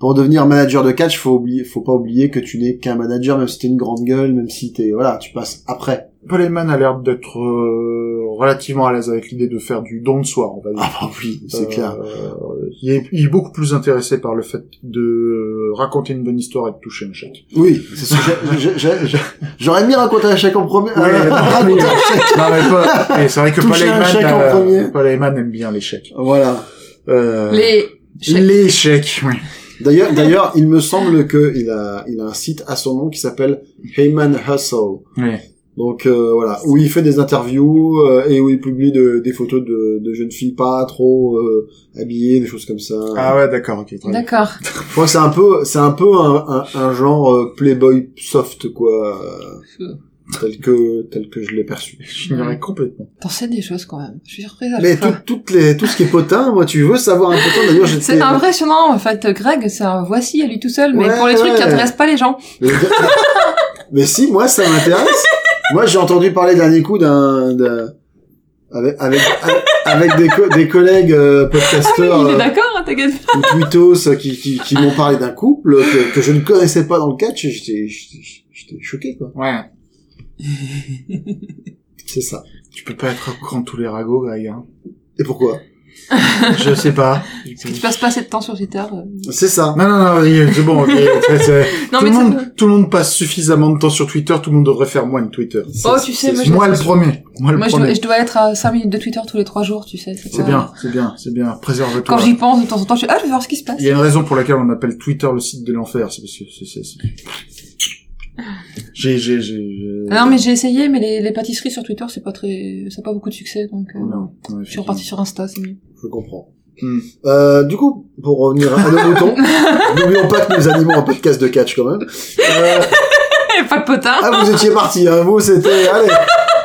pour devenir manager de catch, faut oublier, faut pas oublier que tu n'es qu'un manager, même si t'es une grande gueule, même si t'es... Voilà, tu passes après. Paul Heyman a l'air d'être... Euh... relativement à l'aise avec l'idée de faire du don de soi, on va dire. Ah bah oui, c'est euh, clair. Euh, il, est, il est beaucoup plus intéressé par le fait de raconter une bonne histoire et de toucher un chèque. Oui, c'est sûr. j'ai, j'ai, j'ai, j'aurais aimé raconter un chèque en premier. Oui, euh, non, raconter oui. Un chèque. Non, mais pas, et c'est vrai que Paul Heyman, Paul Heyman aime bien les chèques. Voilà. Euh, les chèques. Les chèques, oui. D'ailleurs, d'ailleurs, il me semble que il a, il a un site à son nom qui s'appelle Heyman Hustle. Oui. Donc euh, voilà, où il fait des interviews euh, et où il publie de, des photos de, de jeunes filles pas trop euh, habillées, des choses comme ça. Ah ouais, d'accord, ok. D'accord. Moi, ouais, c'est un peu, c'est un peu un, un, un genre euh, Playboy soft quoi, euh, tel que tel que je l'ai perçu. J'ignorais ouais. Complètement. T'en sais des choses quand même. Je suis surprise. À mais tout, toutes les, tout ce qui est potin, moi, tu veux savoir un potin d'ailleurs. J'étais... C'est impressionnant en fait, Greg, c'est un voici à lui tout seul, mais ouais, pour les ouais. Trucs qui intéressent pas les gens. Mais, mais si, moi, ça m'intéresse. Moi, j'ai entendu parler dernier coup d'un, d'un avec avec avec des co- des collègues euh, podcasteurs. Ah oui, il est d'accord, hein, t'inquiète pas. Ou twittos qui qui qui m'ont parlé d'un couple que, que je ne connaissais pas dans le catch. J'étais j'étais, j'étais choqué quoi. Ouais. C'est ça. Tu peux pas être au courant de tous les ragots, Greg. Hein. Et pourquoi? Je sais pas. Parce que tu passes pas assez de temps sur Twitter. Euh... C'est ça. Non, non, non, c'est bon, ok. C'est, c'est... Non, tout, mais le monde, tout le monde passe suffisamment de temps sur Twitter, tout le monde devrait faire moins de Twitter. Oh, c'est, tu sais, moi, moi, le premier. Moi, le moi, premier. Moi, je dois être à cinq minutes de Twitter tous les trois jours, tu sais. C'est, c'est bien, c'est bien, c'est bien. Préserve-toi. Quand j'y pense, de temps en temps, je suis, ah, je vais voir ce qui se passe. Il y a une raison pour laquelle on appelle Twitter le site de l'enfer, c'est parce que c'est, c'est, c'est... J'ai, j'ai, j'ai, j'ai... Ah non, mais j'ai essayé, mais les, les pâtisseries sur Twitter, c'est pas très, ça a pas beaucoup de succès, donc, euh, non, ouais, je suis reparti sur Insta, c'est mieux. Je comprends. Mm. Euh, du coup, pour revenir à nos moutons, n'oublions pas que nous animons un podcast de catch, quand même. Euh... Et pas de potin. Ah, vous étiez partis, hein. Vous, c'était, allez.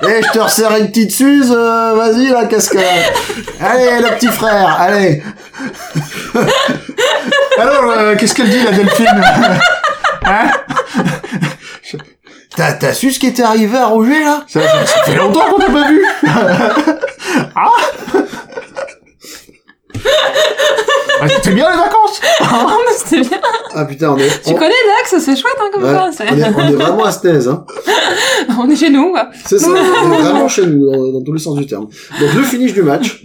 Eh, je te resserre une petite suze, euh, vas-y, la cascade. Allez, le petit frère, allez. Alors, euh, qu'est-ce qu'elle dit, la Delphine? Hein? T'as, t'as su ce qui était arrivé à Roger, là? Ça, ça, ça fait longtemps qu'on t'a pas vu! Ah! Ah, c'était bien les vacances! Ah, mais c'était bien! Ah putain, on est... Tu on... connais Dax, c'est chouette, hein, comme ouais, ça. C'est... On, est, on est vraiment à Staise, hein. On est chez nous, quoi. C'est ça, on est vraiment chez nous, dans, dans tous les sens du terme. Donc, le finish du match.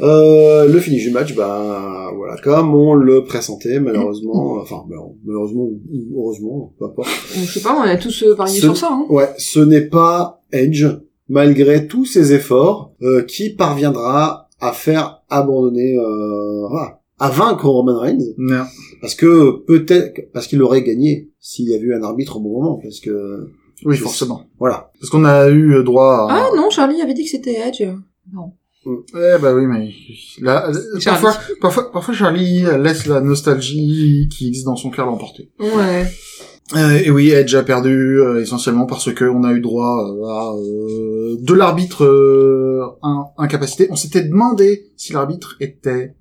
Euh, le finish du match, bah, voilà, comme on le pressentait, malheureusement, enfin, malheureusement, heureusement, peu importe. Je sais pas, on a tous parié sur ça, hein. Ouais, ce n'est pas Edge, malgré tous ses efforts, euh, qui parviendra à faire abandonner, euh, voilà. à vaincre Roman Reigns. Non. Parce que, peut-être, parce qu'il aurait gagné s'il y avait eu un arbitre au bon moment, parce que... Oui, forcément. Voilà. Parce qu'on a eu droit à... Ah non, Charlie avait dit que c'était Edge. Non. Eh bah oui, mais... Là, parfois, parfois, parfois, Charlie laisse la nostalgie qui existe dans son cœur l'emporter. Ouais. Euh, et oui, Edge a perdu euh, essentiellement parce que on a eu droit euh, à euh, de l'arbitre euh, in, incapacité. On s'était demandé si l'arbitre était...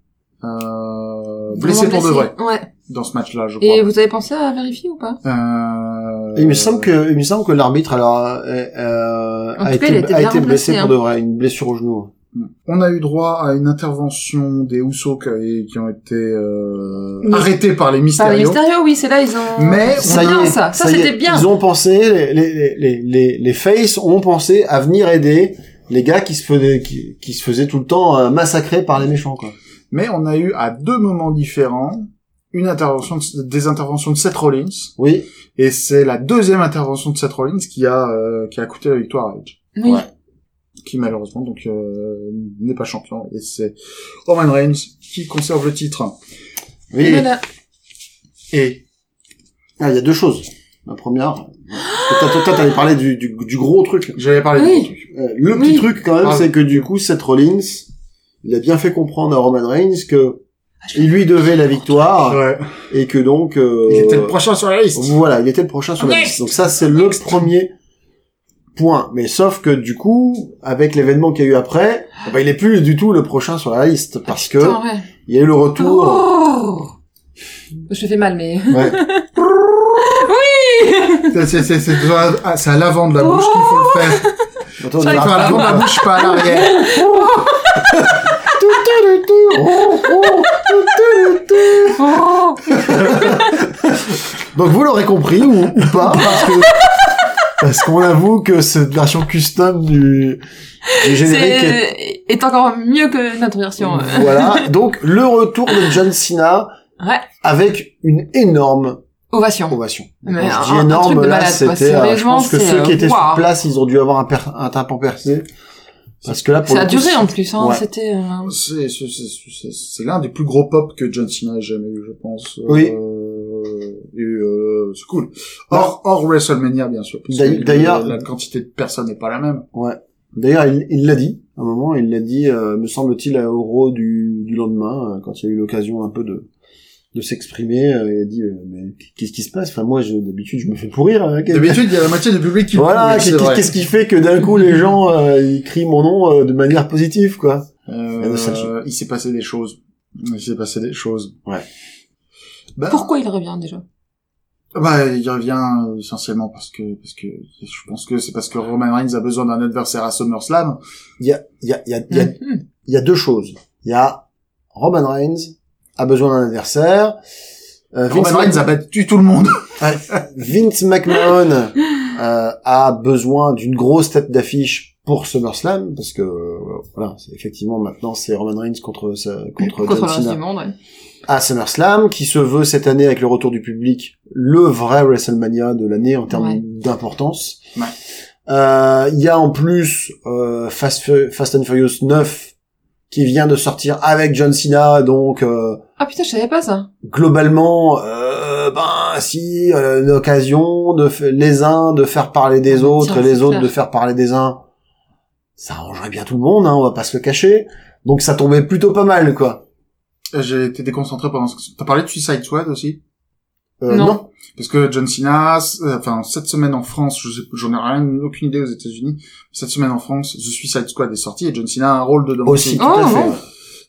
Euh, blessé pour de vrai. Ouais. Dans ce match-là, je crois. Et vous avez pensé à vérifier ou pas? Euh... Il me semble que, il me semble que l'arbitre, alors, euh, a été, a été blessé pour de vrai. Une blessure au genou. On a eu droit à une intervention des Usos qui, qui ont été euh, oui. arrêtés par les Mysterio. Par les Mysterio, oui, c'est là ils ont. Mais ça, non, est, ça, ça, ça c'était bien. Ils ont pensé, les les les les, les Face ont pensé à venir aider les gars qui se faisaient qui, qui se faisaient tout le temps massacrer par les méchants, quoi. Mais on a eu à deux moments différents une intervention de, des interventions de Seth Rollins. Oui. Et c'est la deuxième intervention de Seth Rollins qui a euh, qui a coûté la victoire à Edge. Oui. Ouais. Qui malheureusement donc euh, n'est pas champion et c'est Roman Reigns qui conserve le titre. Oui. Et voilà. Et ah, il y a deux choses. La première, toi t'avais parlé du, du du gros truc. J'avais parlé oui. du gros truc. Euh, le oui. petit truc quand même, ah, c'est que du coup Seth Rollins il a bien fait comprendre à Roman Reigns que il lui devait la victoire ouais. et que donc euh, il était le prochain sur la liste. Voilà, il était le prochain sur la liste. Donc ça c'est le premier point. Mais sauf que du coup, avec l'événement qu'il y a eu après, bah, il est plus du tout le prochain sur la liste parce que Putain, ouais. il y a eu le retour. Oh Je fais mal mais. Ouais. oui. C'est c'est c'est, c'est, toujours à, ah, c'est à l'avant de la bouche oh qu'il faut le faire. Attends, on à l'avant de la bouche, pas à l'arrière. Donc vous l'aurez compris ou, ou pas parce que parce qu'on avoue que cette version custom du, du générique est... est encore mieux que notre version. Voilà donc le retour de John Cena ouais. avec une énorme ovation. Ovation. Mais je dis énorme là malade, c'était euh, je pense que ceux euh, qui étaient wow. sur place ils ont dû avoir un, per- un tympan percé. Parce que là, pour ça a duré coup, en plus, hein. Ouais. C'était. Euh... C'est, c'est, c'est, c'est, c'est l'un des plus gros pop que John Cena ait jamais eu, je pense. Oui. Euh, et euh, c'est cool. Or, hors WrestleMania, bien sûr. Parce D'a- que d'ailleurs, la, la quantité de personnes n'est pas la même. Ouais. D'ailleurs, il, il l'a dit. À un moment, il l'a dit, euh, me semble-t-il, à Euro du, du lendemain, euh, quand il y a eu l'occasion un peu de de s'exprimer, euh, il a dit euh, mais qu'est-ce qui se passe enfin moi je, d'habitude je me fais pourrir hein, d'habitude il y a la moitié du public qui voilà qu'est, qu'est-ce qui fait que d'un coup les gens euh, ils crient mon nom euh, de manière positive quoi euh, euh, il s'est passé des choses il s'est passé des choses ouais bah, pourquoi il revient déjà bah il revient essentiellement parce que parce que je pense que c'est parce que Roman Reigns a besoin d'un adversaire à SummerSlam il y a il y a il y a il y a, mm-hmm. y a deux choses il y a Roman Reigns a besoin d'un adversaire. Euh, Vince Roman Reigns a battu tout le monde. Vince McMahon euh, a besoin d'une grosse tête d'affiche pour SummerSlam parce que euh, voilà, c'est, effectivement maintenant c'est Roman Reigns contre contre, contre John Cena monde, ouais. à SummerSlam qui se veut cette année avec le retour du public le vrai WrestleMania de l'année en termes ouais. d'importance. Il ouais. euh, y a en plus euh, Fast, Fast and Furious neuf qui vient de sortir avec John Cena, donc... Euh, ah putain, je savais pas ça. Globalement, euh, ben si, euh, l'occasion de f- les uns de faire parler des ah, autres, tiens, et les autres clair. de faire parler des uns, ça arrangerait bien tout le monde, hein, on va pas se le cacher. Donc ça tombait plutôt pas mal, quoi. J'ai été déconcentré pendant ce... T'as parlé de Suicide Squad aussi euh, non. non. Parce que John Cena, euh, enfin cette semaine en France, je sais, j'en ai rien, aucune idée aux États-Unis. Cette semaine en France, The Suicide Squad est sorti et John Cena a un rôle dedans aussi. Oh, tout à fait. Ouais.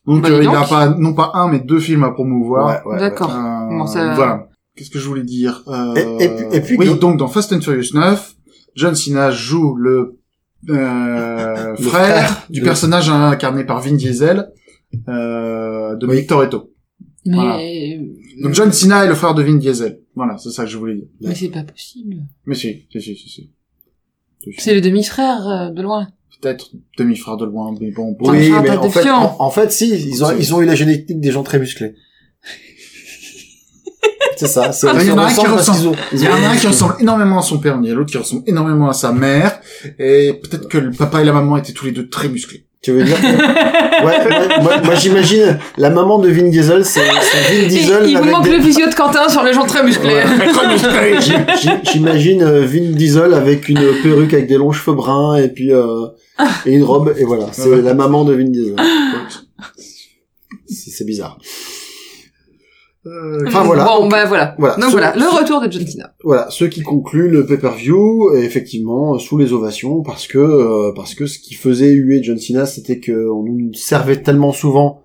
Donc, bah, euh, donc il a pas non pas un mais deux films à promouvoir. Ouais, ouais, D'accord. Euh, bon, ça... Voilà. Qu'est-ce que je voulais dire euh, et, et, et puis oui, donc, donc dans Fast and Furious neuf, John Cena joue le, euh, le frère, frère du de... personnage incarné par Vin Diesel euh, de oui. Dominique Toretto. Mais voilà. Donc John Cena est le frère de Vin Diesel. Voilà, c'est ça que je voulais dire. Mais c'est pas possible. Mais si, si, si, si. si. C'est le demi-frère de loin. Peut-être demi-frère de loin, mais bon. bon. Oui, mais en fait, en, en fait, si, ils ont, ils ont eu la génétique des gens très musclés. C'est ça, c'est il y en a un qui ressemble, il y en a un qui ressemble énormément à son père, il y en a l'autre qui ressemble énormément à sa mère, et peut-être que le papa et la maman étaient tous les deux très musclés. Tu veux dire que... Ouais, moi, moi, moi j'imagine la maman de Vin Diesel, c'est, c'est Vin Diesel. Il, il avec vous manque des... le physio de Quentin sur les gens très musclés. Ouais, très musclés. J'imagine Vin Diesel avec une perruque avec des longs cheveux bruns et puis euh, et une robe et voilà, c'est ouais. La maman de Vin Diesel. C'est, c'est bizarre. Euh, enfin voilà. Bon, bah, voilà. voilà. Donc ceux, voilà, le retour de John Cena. Voilà, ce qui conclut le pay-per-view, effectivement, sous les ovations, parce que euh, parce que ce qui faisait huer John Cena, c'était qu'on nous servait tellement souvent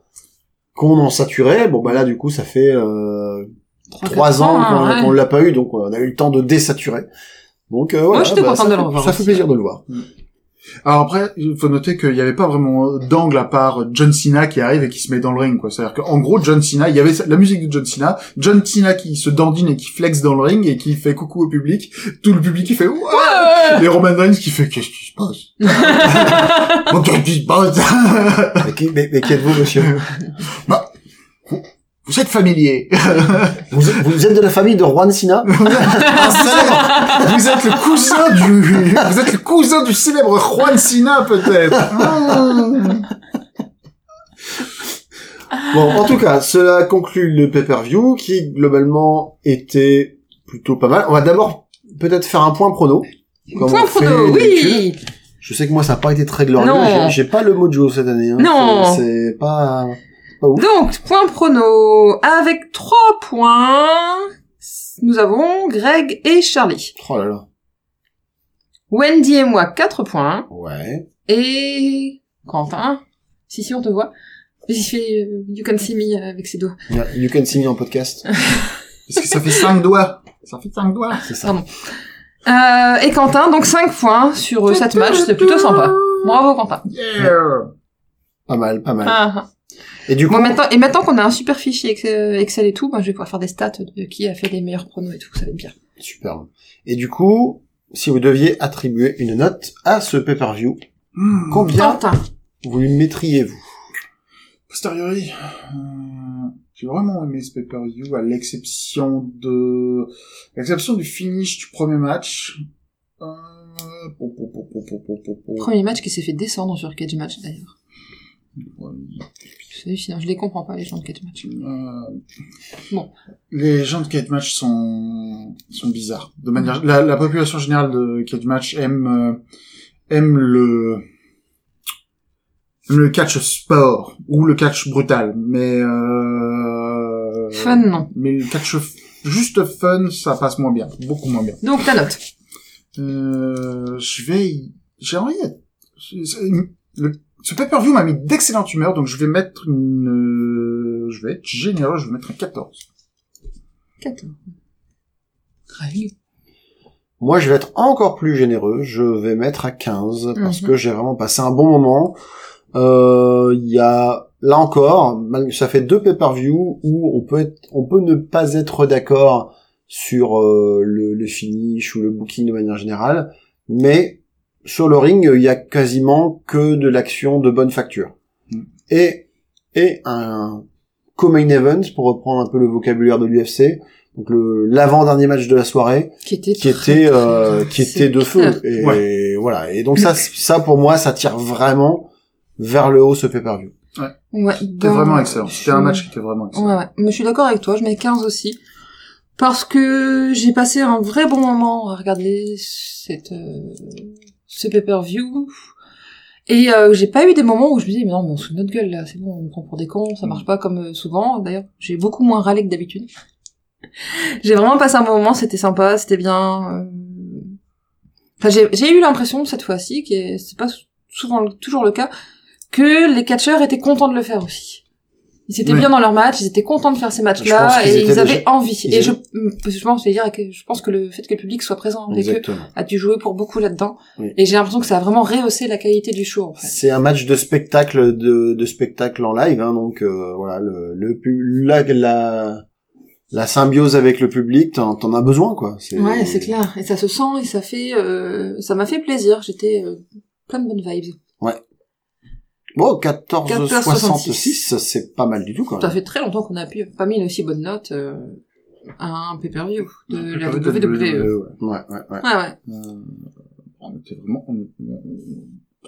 qu'on en saturait. Bon bah là, du coup, ça fait euh, trois ans qu'on hein, ouais. l'a pas eu, donc on a eu le temps de désaturer. Donc euh, voilà. Moi, j'étais bah, contente de le revoir. Ça fait plaisir de le voir. Mmh. Alors après, il faut noter qu'il n'y avait pas vraiment d'angle à part John Cena qui arrive et qui se met dans le ring, quoi. C'est-à-dire qu'en gros, John Cena, il y avait la musique de John Cena, John Cena qui se dandine et qui flex dans le ring et qui fait coucou au public, tout le public qui fait ouah, et Roman Reigns qui fait qu'est-ce qui se passe? Bon, qu'est-ce qui se passe? mais, qui, mais, mais qui êtes-vous, monsieur? Bah, vous, vous êtes familier. vous, vous êtes de la famille de Juan Cena? Vous êtes le cousin du, vous êtes le cousin du célèbre Juan Cena, peut-être. Mmh. Bon, en tout cas, cela conclut le pay-per-view, qui, globalement, était plutôt pas mal. On va d'abord, peut-être faire un point prono. Point prono, oui! Je sais que moi, ça n'a pas été très glorieux. J'ai, j'ai pas le mojo cette année, hein. Non! C'est, c'est pas, pas ouf. Donc, point prono. Avec trois points. Nous avons Greg et Charlie. Oh là là. Wendy et moi, quatre points. Ouais. Et Quentin. Si, si, on te voit. J'ai fait You Can See Me avec ses doigts. Yeah, you Can See Me en podcast. Parce que ça fait cinq doigts. Ça fait cinq doigts. C'est ça. Pardon. Euh, et Quentin, donc cinq points sur sept matchs. C'est plutôt sympa. Bravo, Quentin. Yeah. Pas mal, pas mal. Ah. Et du coup, bon, maintenant, et maintenant qu'on a un super fichier Excel et tout, ben, je vais pouvoir faire des stats de qui a fait les meilleurs pronos et tout, ça va être bien. Super. Et du coup, si vous deviez attribuer une note à ce pay-per-view, mmh, combien Quentin. Vous lui mettriez-vous? Posteriori, euh, j'ai vraiment aimé ce pay-per-view, à l'exception de, à l'exception du finish du premier match. Euh... Po, po, po, po, po, po, po. Premier match qui s'est fait descendre sur Cage Match d'ailleurs. Ouais. C'est hallucinant, je les comprends pas les gens de Cage Match. Euh... Bon, les gens de Cage Match sont sont bizarres. De manière, la, la population générale de Cage Match aime euh, aime le le catch sport ou le catch brutal, mais euh... fun non. Mais le catch f... juste fun, ça passe moins bien, beaucoup moins bien. Donc ta note. Euh, je vais, j'ai envie. Le... Ce pay-per-view m'a mis d'excellente humeur, donc je vais mettre une... Je vais être généreux, je vais mettre un quatorze. quatorze. Ravi. Moi, je vais être encore plus généreux, je vais mettre à quinze, parce mm-hmm. que j'ai vraiment passé un bon moment. Euh, il y a... Là encore, ça fait deux pay-per-view où on peut être, on peut ne pas être d'accord sur euh, le, le finish ou le booking de manière générale, mais... Sur le ring, il y a quasiment que de l'action de bonne facture. Mm. Et, et un co-main event, pour reprendre un peu le vocabulaire de l'U F C, donc le, l'avant-dernier match de la soirée, qui était, qui était, très, euh, très, qui était de feu. Et, ouais. et voilà. Et donc ça, ça, pour moi, ça tire vraiment vers le haut ce pay-per-view. Ouais. ouais c'était donc, vraiment excellent. C'était je... un match qui était vraiment excellent. Ouais, ouais. Mais je suis d'accord avec toi, je mets quinze aussi. Parce que j'ai passé un vrai bon moment à regarder cette, euh... ce pay-per-view, et euh, j'ai pas eu des moments où je me disais mais non, mais on se fout de notre gueule là, c'est bon, on me prend pour des cons, ça marche pas comme euh, souvent. D'ailleurs, j'ai beaucoup moins râlé que d'habitude. J'ai vraiment passé un bon moment, c'était sympa, c'était bien. Euh... Enfin, j'ai, j'ai eu l'impression cette fois-ci, que c'est pas souvent toujours le cas, que les catcheurs étaient contents de le faire aussi. Ils étaient oui. bien dans leur match, ils étaient contents de faire ces matchs-là, et ils avaient déjà... envie. Ils et étaient... je, je pense, je vais dire, je pense que le fait que le public soit présent avec Exactement. eux a dû jouer pour beaucoup là-dedans. Oui. Et j'ai l'impression que ça a vraiment rehaussé la qualité du show, en fait. C'est un match de spectacle, de, de spectacle en live, hein, donc, euh, voilà, le, le, la, la, la symbiose avec le public, t'en, t'en as besoin, quoi. C'est... Ouais, c'est clair. Et ça se sent, et ça fait, euh, ça m'a fait plaisir. J'étais euh, plein de bonnes vibes. Ouais. Bon, quatorze soixante-six, c'est pas mal du tout, quoi. Ça fait très longtemps qu'on a pu, pas mis une aussi bonne note euh, à un pay-per-view de un la W W E. Ouais, ouais, ouais. ouais, ouais. Euh, on était vraiment... On, on...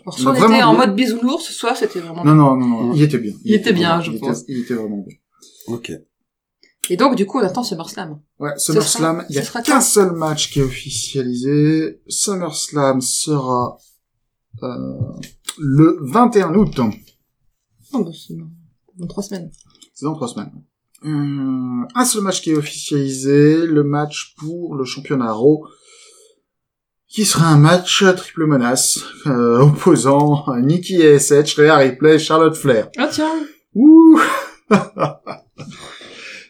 Alors, soit on était bien en mode bisounours, soit c'était vraiment... Non, non, non, non, il était bien. Il, il était, était bien, bien, je il pense. Était, il était vraiment bien. Ok. Et donc, du coup, on attend SummerSlam. Ouais, SummerSlam, il n'y a qu'un seul match qui est officialisé. SummerSlam sera euh, le vingt et un août. Oh, bah, c'est dans trois semaines. C'est dans trois semaines. Hum, un seul match qui est officialisé, le match pour le championnat Raw, qui sera un match triple menace euh, opposant Nikki A S H, Rhea Ripley, Charlotte Flair. Ah oh, tiens. Ouh.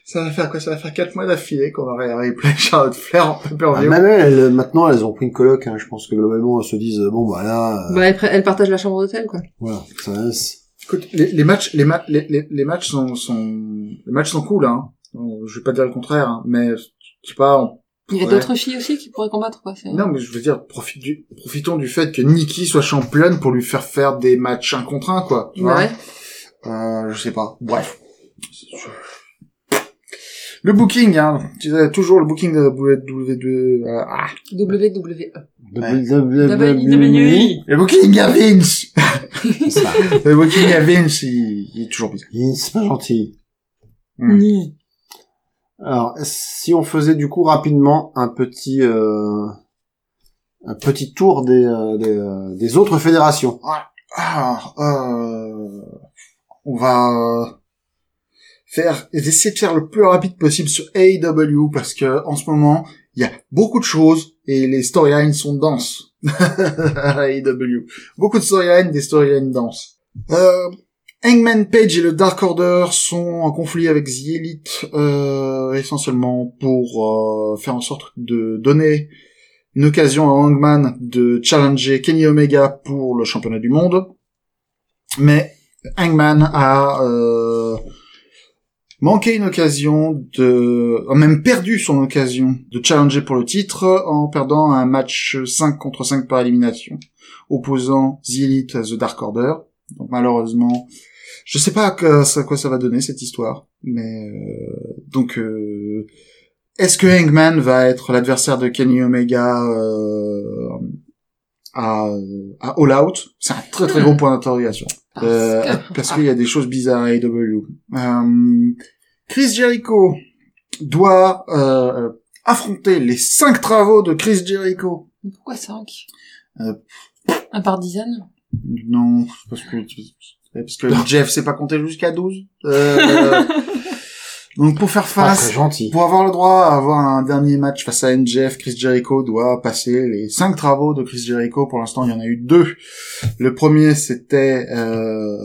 Ça va faire quoi? Ça va faire quatre mois d'affilée qu'on va Rhea Ripley, Charlotte Flair en pay-per-view. Ah, même elles, maintenant elles ont pris une coloc. Hein. Je pense que globalement elles se disent bon bah là. Euh... Bah elles, elles partagent la chambre d'hôtel quoi. Voilà. Ça reste... Écoute, les, les matchs, les, ma- les, les, les matchs sont, sont les matchs sont cool hein. Je vais pas dire le contraire, hein, mais je sais pas. On... Il y a ouais. d'autres filles aussi qui pourraient combattre, quoi. C'est... Non, mais je veux dire, profite du... profitons du fait que Nikki soit championne pour lui faire faire des matchs un contre un, quoi. Tu ouais. vois euh, je sais pas. Bref. Le booking, hein. Tu sais, toujours le booking de W W E. Ah. W W E. W W E. Le booking à Vince. Le booking à Vince, il... il est toujours bizarre. Il est pas gentil. Mm. Mm. Alors, si on faisait du coup rapidement un petit euh, un petit tour des euh, des, euh, des autres fédérations. Alors, euh, on va faire essayer de faire le plus rapide possible sur A E W parce que en ce moment il y a beaucoup de choses et les storylines sont denses. A E W, beaucoup de storylines, des storylines denses. Euh, Hangman Page et le Dark Order sont en conflit avec The Elite euh, essentiellement pour euh, faire en sorte de donner une occasion à Hangman de challenger Kenny Omega pour le championnat du monde. Mais Hangman a euh, manqué une occasion de... a même perdu son occasion de challenger pour le titre en perdant un match cinq contre cinq par élimination opposant The Elite à The Dark Order. Donc malheureusement... Je sais pas à quoi, à quoi ça va donner cette histoire, mais euh, donc euh, est-ce que Hangman va être l'adversaire de Kenny Omega euh, à, à All Out? C'est un très très gros point d'interrogation parce, euh, que... parce qu'il y a des choses bizarres à A E W. Euh, Chris Jericho doit euh, affronter les cinq travaux de Chris Jericho. Pourquoi cinq euh, Un par dizaine? Non, parce que parce que Jeff sait pas compter jusqu'à douze. Euh, donc pour faire face, pour avoir le droit à avoir un dernier match face à N J F, Chris Jericho doit passer les cinq travaux de Chris Jericho. Pour l'instant, il y en a eu deux. Le premier, c'était euh,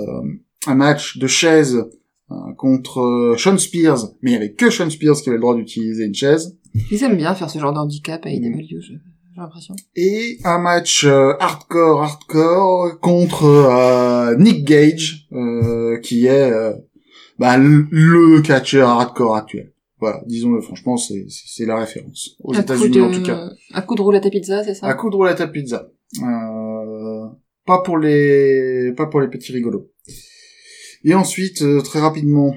un match de chaise euh, contre Sean Spears, mais il y avait que Sean Spears qui avait le droit d'utiliser une chaise. Ils aiment bien faire ce genre d'handicap à A E W, je... j'ai l'impression. Et un match euh, hardcore, hardcore contre euh, Nick Gage, euh, qui est euh, bah, le, le catcheur hardcore actuel. Voilà, disons-le franchement, c'est, c'est, c'est la référence aux à États-Unis de, en tout cas. À coup de roulette à pizza, c'est ça? À coup de roulette à pizza. Euh, pas pour les, pas pour les petits rigolos. Et ensuite, euh, très rapidement.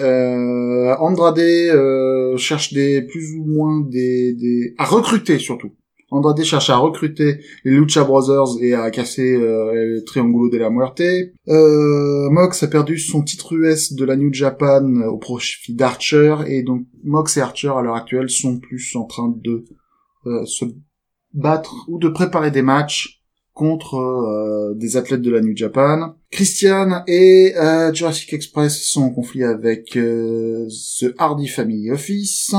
Euh, Andrade euh, cherche des plus ou moins des, des à recruter surtout. Andrade cherche à recruter les Lucha Brothers et à casser euh, le Triangulo de la Muerte. Euh, Mox a perdu son titre U S de la New Japan au profit d'Archer, et donc Mox et Archer à l'heure actuelle sont plus en train de euh, se battre ou de préparer des matchs contre euh, des athlètes de la New Japan. Christian et euh, Jurassic Express sont en conflit avec euh, The Hardy Family Office.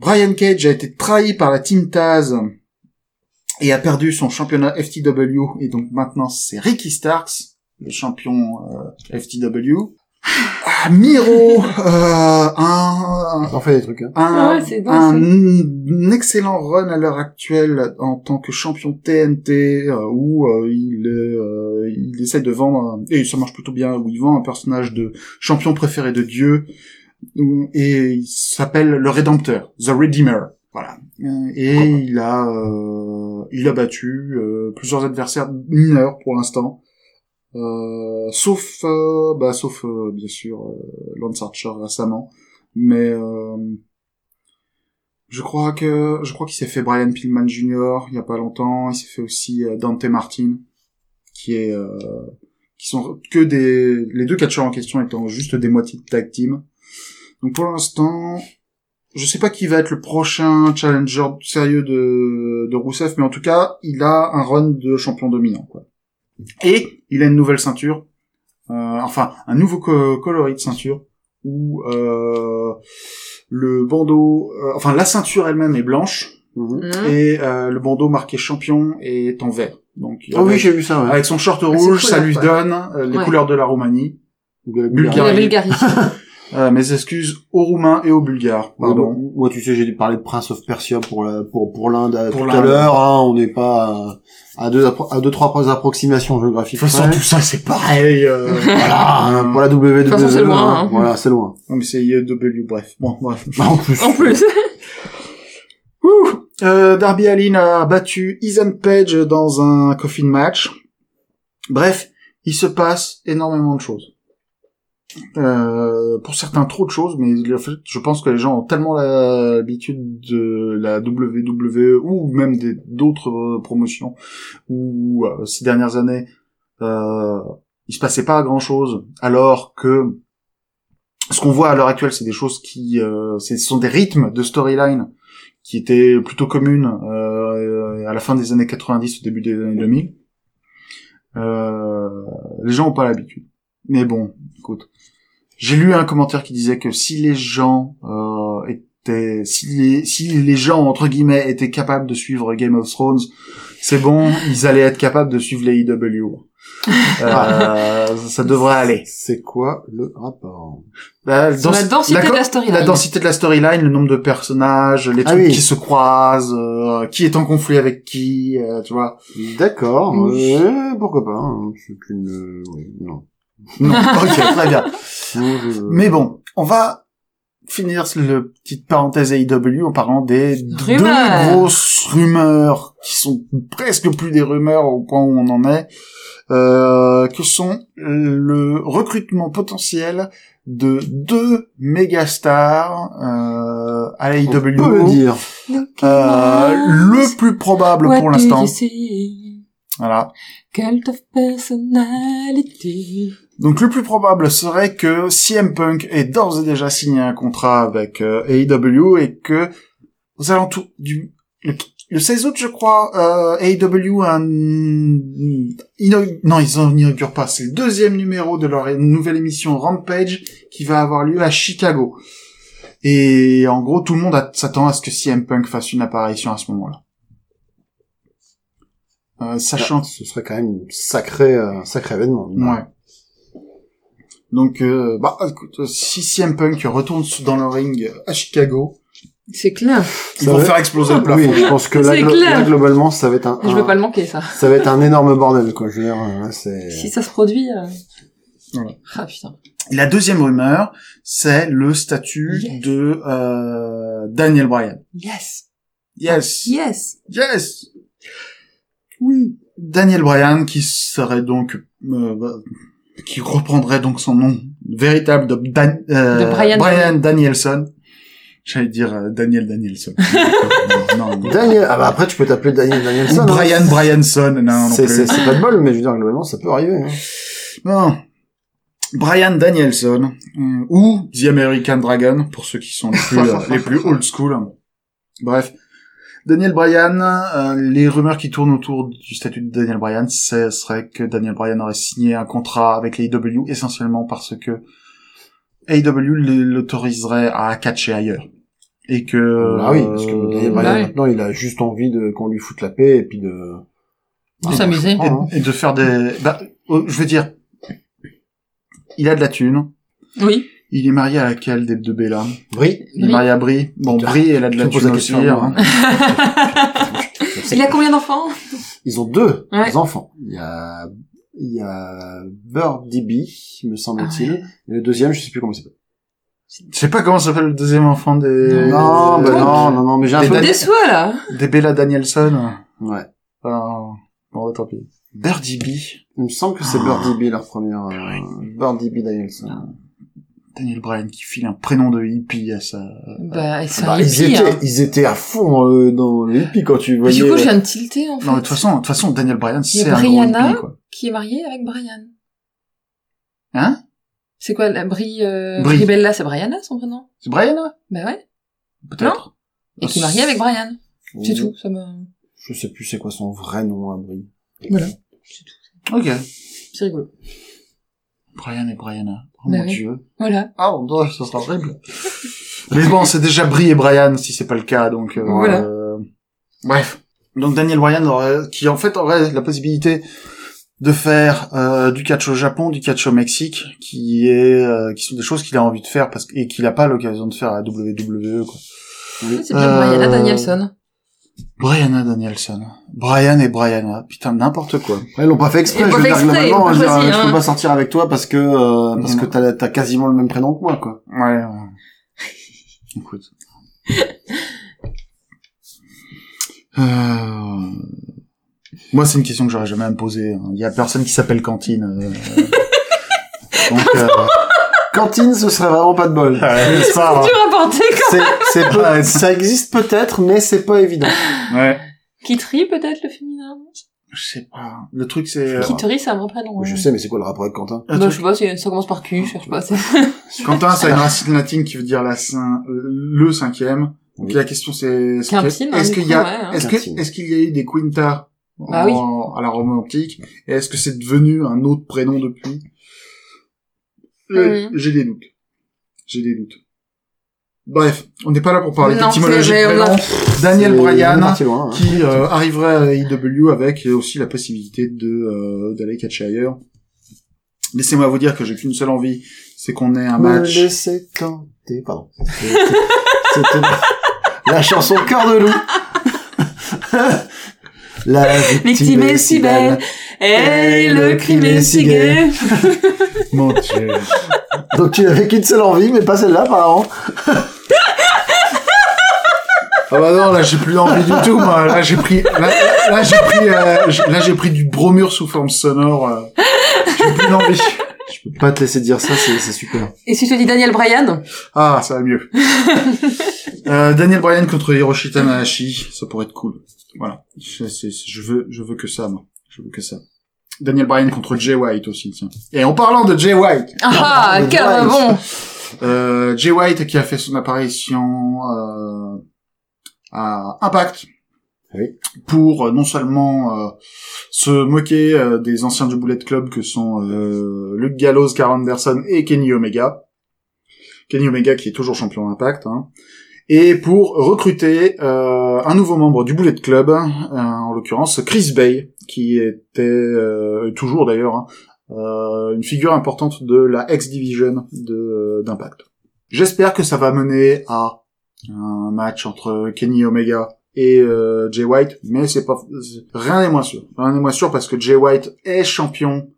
Brian Cage a été trahi par la Team Taz et a perdu son championnat F T W, et donc maintenant c'est Ricky Starks le champion euh, F T W. Ah, Miro euh, un, on fait des trucs, hein. un, ah ouais, bon, un, un excellent run à l'heure actuelle en tant que champion T N T euh, où euh, il, euh, il essaie de vendre, et ça marche plutôt bien, où il vend un personnage de champion préféré de Dieu et il s'appelle le Rédempteur, The Redeemer. Voilà. Et oh. il a euh, il a battu euh, plusieurs adversaires mineurs pour l'instant. Euh, sauf euh, bah sauf euh, bien sûr euh, Lance Archer récemment, mais euh, je crois que je crois qu'il s'est fait Brian Pillman Junior il y a pas longtemps, il s'est fait aussi euh, Dante Martin qui est euh, qui sont que des les deux catcheurs en question étant juste des moitiés de tag team. Donc pour l'instant, je sais pas qui va être le prochain challenger sérieux de de Rusev, mais en tout cas, il a un run de champion dominant quoi. Et il a une nouvelle ceinture, euh, enfin un nouveau co- coloris de ceinture où euh, le bandeau, euh, enfin la ceinture elle-même est blanche mmh. et euh, le bandeau marqué champion est en vert. Donc oh avec, oui j'ai vu ça. Ouais. Avec son short ah, rouge, cool, ça lui ouais. donne euh, les ouais. couleurs de la Roumanie ou de la Bulgarie. La Bulgarie. Euh, mes excuses aux Roumains et aux Bulgares. Pardon. Ouais, moi, tu sais, j'ai parlé de Prince of Persia pour la, pour pour l'Inde pour tout l'Inde. à l'heure. Hein, on n'est pas à, à deux à deux trois approximations géographiques. De toute façon, tout ça c'est pareil. Euh, voilà, hein, pour la W W E. De toute façon, c'est loin. Hein. Voilà, c'est loin. Non mais c'est I E W. Bref, bon, bref. En plus. En plus. Ouh. Euh, Darby Allin a battu Ethan Page dans un coffin match. Bref, il se passe énormément de choses. Euh, pour certains trop de choses, mais en fait, je pense que les gens ont tellement l'habitude de la W W E ou même des, d'autres promotions où euh, ces dernières années euh, il se passait pas grand chose, alors que ce qu'on voit à l'heure actuelle c'est des choses qui euh, c'est, ce sont des rythmes de storyline qui étaient plutôt communes euh, à la fin des années quatre-vingt-dix au début des années deux mille. Euh, les gens ont pas l'habitude. Mais bon, écoute, j'ai lu un commentaire qui disait que si les gens euh, étaient, si les, si les gens entre guillemets étaient capables de suivre Game of Thrones, c'est bon, ils allaient être capables de suivre les I W. Euh, ça devrait aller. C'est quoi le rapport? La, dans, la densité la, de la storyline. La densité de la storyline, le nombre de personnages, les ah trucs oui. qui se croisent, euh, qui est en conflit avec qui, euh, tu vois. D'accord. Euh, pourquoi pas hein, c'est une, oui, non. Non, ok, très bien. Mais bon, on va finir le petite parenthèse A E W en parlant des rumeurs. Deux grosses rumeurs qui sont presque plus des rumeurs au point où on en est, euh, que sont le recrutement potentiel de deux méga stars euh, à la A E W. On peut le dire. Euh, le plus probable What pour l'instant. Voilà. Cult of personality. Donc le plus probable serait que C M Punk ait d'ores et déjà signé un contrat avec euh, A E W et que aux alentours du le, le seize août je crois euh, A E W un Ino... non ils en inaugurent pas, c'est le deuxième numéro de leur nouvelle émission Rampage qui va avoir lieu à Chicago et en gros tout le monde a... s'attend à ce que C M Punk fasse une apparition à ce moment-là. Euh, sachant Là, ce serait quand même un sacré euh, sacré événement. Ouais. Donc euh, bah écoute, si C M Punk retourne dans le ring à Chicago, c'est clair. Ils vont faire exploser le plafond. Oui, je pense que là, glo- là globalement ça va être un, un. Je veux pas le manquer ça. Ça va être un énorme bordel quoi. Je veux dire, hein, c'est. Si ça se produit. Euh... Voilà. Ah putain. La deuxième rumeur, c'est le statut yes. de euh, Daniel Bryan. Yes. Yes. Yes. Yes. Oui, Daniel Bryan qui serait donc euh, bah, qui reprendrait donc son nom véritable de, Dan, euh, de Brian, Brian Danielson. J'allais dire euh, Daniel Danielson. non, non, Daniel. Ah bah après tu peux t'appeler Daniel Danielson. Ou Brian hein. Bryanson. Non, non c'est, plus. C'est c'est pas de bol, mais je veux dire globalement ça peut arriver. Hein. Non. Brian Danielson euh, ou The American Dragon pour ceux qui sont les plus euh, les plus old school. Bref. Daniel Bryan, euh, les rumeurs qui tournent autour du statut de Daniel Bryan, ce serait que Daniel Bryan aurait signé un contrat avec A E W essentiellement parce que A E W l'autoriserait à catcher ailleurs. Et que... Ah oui, parce que Daniel Bryan, ouais. maintenant, il a juste envie de qu'on lui foute la paix et puis de... De ah, s'amuser. Et, hein. et de faire des... Bah, je veux dire, il a de la thune. Oui. Il est marié à laquelle des deux Bella? Brie. Il est marié à Brie. Bon, Brie, elle a de la thune aussi. Hein. Il a combien d'enfants? Ils ont deux ouais. enfants. Il y a, il y a Birdie B, me semble-t-il. Ah ouais. Et le deuxième, je sais plus comment il s'appelle. Je sais pas comment s'appelle le deuxième enfant des... Non, bah non, non, non, mais j'ai un des peu... Des déçois, là. Des Bella Danielson. Ouais. Enfin, bon, tant pis. Birdie B. Il me semble que c'est oh. Birdie B, leur première... Euh, Birdie B Danielson. Daniel Bryan qui file un prénom de hippie à sa... Bah, ils sont bah, hippies, ils étaient, hein. Ils étaient à fond euh, dans les hippies quand tu voyais... Et du coup, je viens de tilter, en fait. Non, mais de toute façon, de toute façon, Daniel Bryan, c'est un gros hippie, quoi. Qui est mariée avec Bryan. Hein? C'est quoi, la Brie, euh, Brie, Brie Bella, c'est Brianna, son prénom? C'est Brianna? Bah ouais. Peut-être. Non. Et qui est mariée avec Bryan. Oui. C'est tout, ça me... Je sais plus c'est quoi son vrai nom, à hein, Brie. Voilà. C'est tout. Ok. C'est rigolo. Bryan et Brianna. Oh bah mon oui. Dieu. Voilà. Ah, on doit, ça sera horrible. Mais bon, c'est déjà Brie et Bryan, si c'est pas le cas, donc, euh, voilà. Euh... Bref. Donc, Daniel Bryan aurait, qui en fait aurait la possibilité de faire euh, du catch au Japon, du catch au Mexique, qui est euh, qui sont des choses qu'il a envie de faire parce que, et qu'il a pas l'occasion de faire à la W W E quoi. Oui. C'est bien euh... Brianna Danielson. Brianna Danielson. Brian et Brianna. Putain, n'importe quoi. Ils l'ont pas fait exprès. Je veux dire, globalement, je, hein. je peux pas sortir avec toi parce que euh, parce mmh. que t'as t'as quasiment le même prénom que moi quoi. Ouais. ouais. Écoute. euh... Moi, c'est une question que j'aurais jamais à me poser. Il y a personne qui s'appelle Cantine. Euh... Donc, euh... Cantine, ce serait vraiment pas de bol. Euh, ça, c'est dur à porter quand même. C'est, c'est pas... Ça existe peut-être, mais c'est pas évident. Ouais. Kittery, peut-être, le féminin. Je sais pas. Le truc, c'est... Kittery, c'est un vrai prénom. Je hein. sais, mais c'est quoi le rapport avec Quentin? Bah, truc... je sais pas, c'est... ça commence par Q, je cherche pas. C'est... Quentin, ça a une racine latine qui veut dire la cin... le cinquième. Donc, oui. la question, c'est... Est-ce, Quintine, est-ce, qu'il, y a... ouais, hein. est-ce, que... est-ce qu'il y a eu des quintas Bah oui. en, à la Romain Antique. Et est-ce que c'est devenu un autre prénom depuis? euh, mmh. J'ai des doutes. J'ai des doutes. Bref, on n'est pas là pour parler d'étymologie de prénom. Daniel Bryan, hein. qui euh, arriverait à l'A E W avec aussi la possibilité de euh, d'aller catcher ailleurs. Laissez-moi vous dire que j'ai qu'une seule envie, c'est qu'on ait un match. Me laissez tenter, pardon. C'était, c'était la chanson Cœur de loup. La victime est si belle, et le crime est si gai. Mon Dieu. Donc tu n'avais qu'une seule envie, mais pas celle-là, apparemment. Ah bah non, là j'ai plus envie du tout, moi. Là j'ai pris, là, là j'ai pris, euh, là j'ai pris du bromure sous forme sonore. J'ai plus envie. Je peux pas te laisser dire ça, c'est, c'est super. Et si je te dis Daniel Bryan? Ah, ça va mieux. euh, Daniel Bryan contre Hiroshi Tanahashi, ça pourrait être cool. Voilà. Je, c'est, je veux, je veux que ça, moi. Je veux que ça. Daniel Bryan contre Jey White aussi, tiens. Et en parlant de Jey White. Ah, quel bon! Euh, Jey White qui a fait son apparition, euh, à Impact. Oui. Pour euh, non seulement euh, se moquer euh, des anciens du Bullet Club que sont euh, Luke Gallows, Karl Anderson et Kenny Omega. Kenny Omega qui est toujours champion d'Impact. Hein. Et pour recruter euh, un nouveau membre du Bullet Club, euh, en l'occurrence Chris Bay, qui était euh, toujours d'ailleurs hein, euh, une figure importante de la X-Division de, d'Impact. J'espère que ça va mener à un match entre Kenny Omega et euh, Jey White, mais c'est pas rien n'est moins sûr. Rien n'est moins sûr parce que Jey White est champion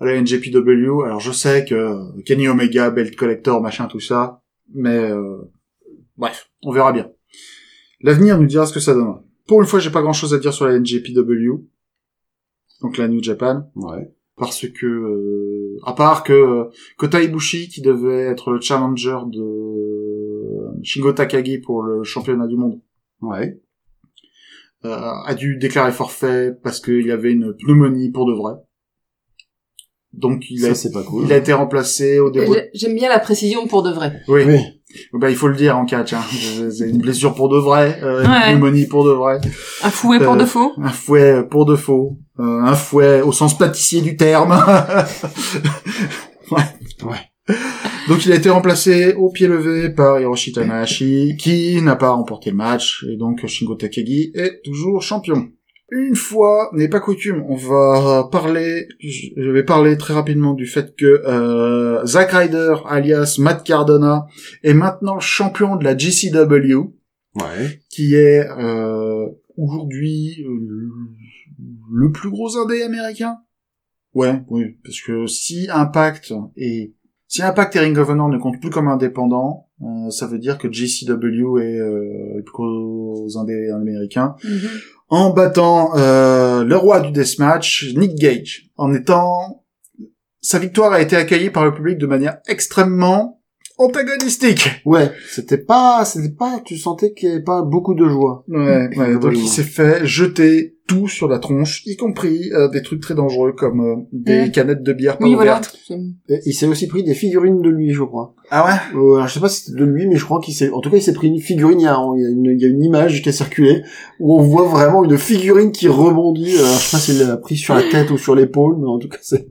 à la N J P W. Alors je sais que Kenny Omega, Belt Collector, machin tout ça, mais euh, bref, on verra bien. L'avenir nous dira ce que ça donnera. Pour une fois, j'ai pas grand-chose à dire sur la N J P W, donc la New Japan, ouais, parce que euh, à part que euh, Kota Ibushi qui devait être le challenger de Shingo Takagi pour le championnat du monde. Ouais. Euh, a dû déclarer forfait parce qu'il avait une pneumonie pour de vrai. Donc il ça, a, c'est pas cool. Il a été remplacé au début. J'aime bien la précision pour de vrai. Oui. oui. Ben il faut le dire en catch. Hein. C'est une blessure pour de vrai, euh, une ouais. pneumonie pour de vrai. Un fouet pour euh, de faux. Un fouet pour de faux. Euh, un fouet au sens pâtissier du terme. ouais. Ouais. Donc il a été remplacé au pied levé par Hiroshi Tanahashi, qui n'a pas remporté le match, et donc Shingo Takagi est toujours champion. Une fois n'est pas coutume, on va parler, je vais parler très rapidement du fait que euh, Zack Ryder, alias Matt Cardona, est maintenant champion de la G C W, ouais. qui est euh, aujourd'hui euh, le plus gros indé américain. Ouais, oui, parce que si Impact est Si Impact et Ring of Honor ne comptent plus comme indépendants, euh, ça veut dire que J C W est euh, le plus gros indé américain, mm-hmm. en battant euh, le roi du deathmatch, Nick Gage, en étant... Sa victoire a été accueillie par le public de manière extrêmement antagonistique. Ouais, c'était pas... c'était pas. Tu sentais qu'il n'y avait pas beaucoup de joie. Ouais, ouais donc il s'est fait jeter tout sur la tronche, y compris euh, des trucs très dangereux comme euh, des ouais. canettes de bière pas oui, ouvertes. Voilà. Et il s'est aussi pris des figurines de lui, je crois. Ah ouais euh, alors, je sais pas si c'était de lui, mais je crois qu'il s'est... En tout cas, il s'est pris une figurine. Il y a, il y a, une, il y a une image qui a circulé où on voit vraiment une figurine qui rebondit. Euh, je sais pas s'il l'a pris sur la tête ou sur l'épaule, mais en tout cas, c'est...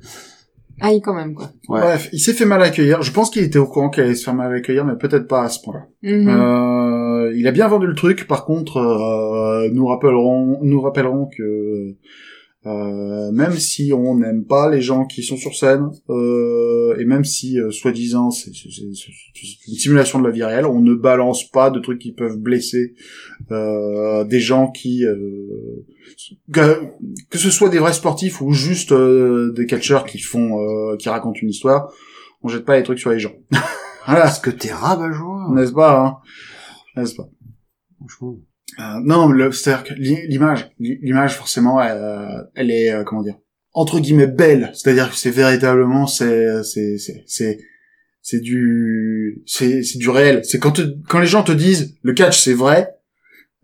Aïe, quand même, quoi. Ouais. Bref, il s'est fait mal accueillir. Je pense qu'il était au courant qu'il allait se faire mal accueillir, mais peut-être pas à ce point-là. Mm-hmm. Euh, il a bien vendu le truc. Par contre, euh, nous rappellerons, nous rappellerons que, euh, même si on n'aime pas les gens qui sont sur scène, euh, et même si, euh, soi-disant, c'est, c'est, c'est, c'est une simulation de la vie réelle, on ne balance pas de trucs qui peuvent blesser, euh, des gens qui, euh, Que, que ce soit des vrais sportifs ou juste euh, des catcheurs qui font, euh, qui racontent une histoire, on jette pas les trucs sur les gens. Voilà. Parce que t'es rabat-joie, n'est-ce pas, hein, n'est-ce pas. Franchement. Euh, non, le, c'est-à-dire que l'image, l'image forcément, elle, elle est, euh, comment dire, entre guillemets belle. C'est-à-dire que c'est véritablement, c'est, c'est, c'est, c'est, c'est du, c'est, c'est du réel. C'est quand te, quand les gens te disent le catch c'est vrai.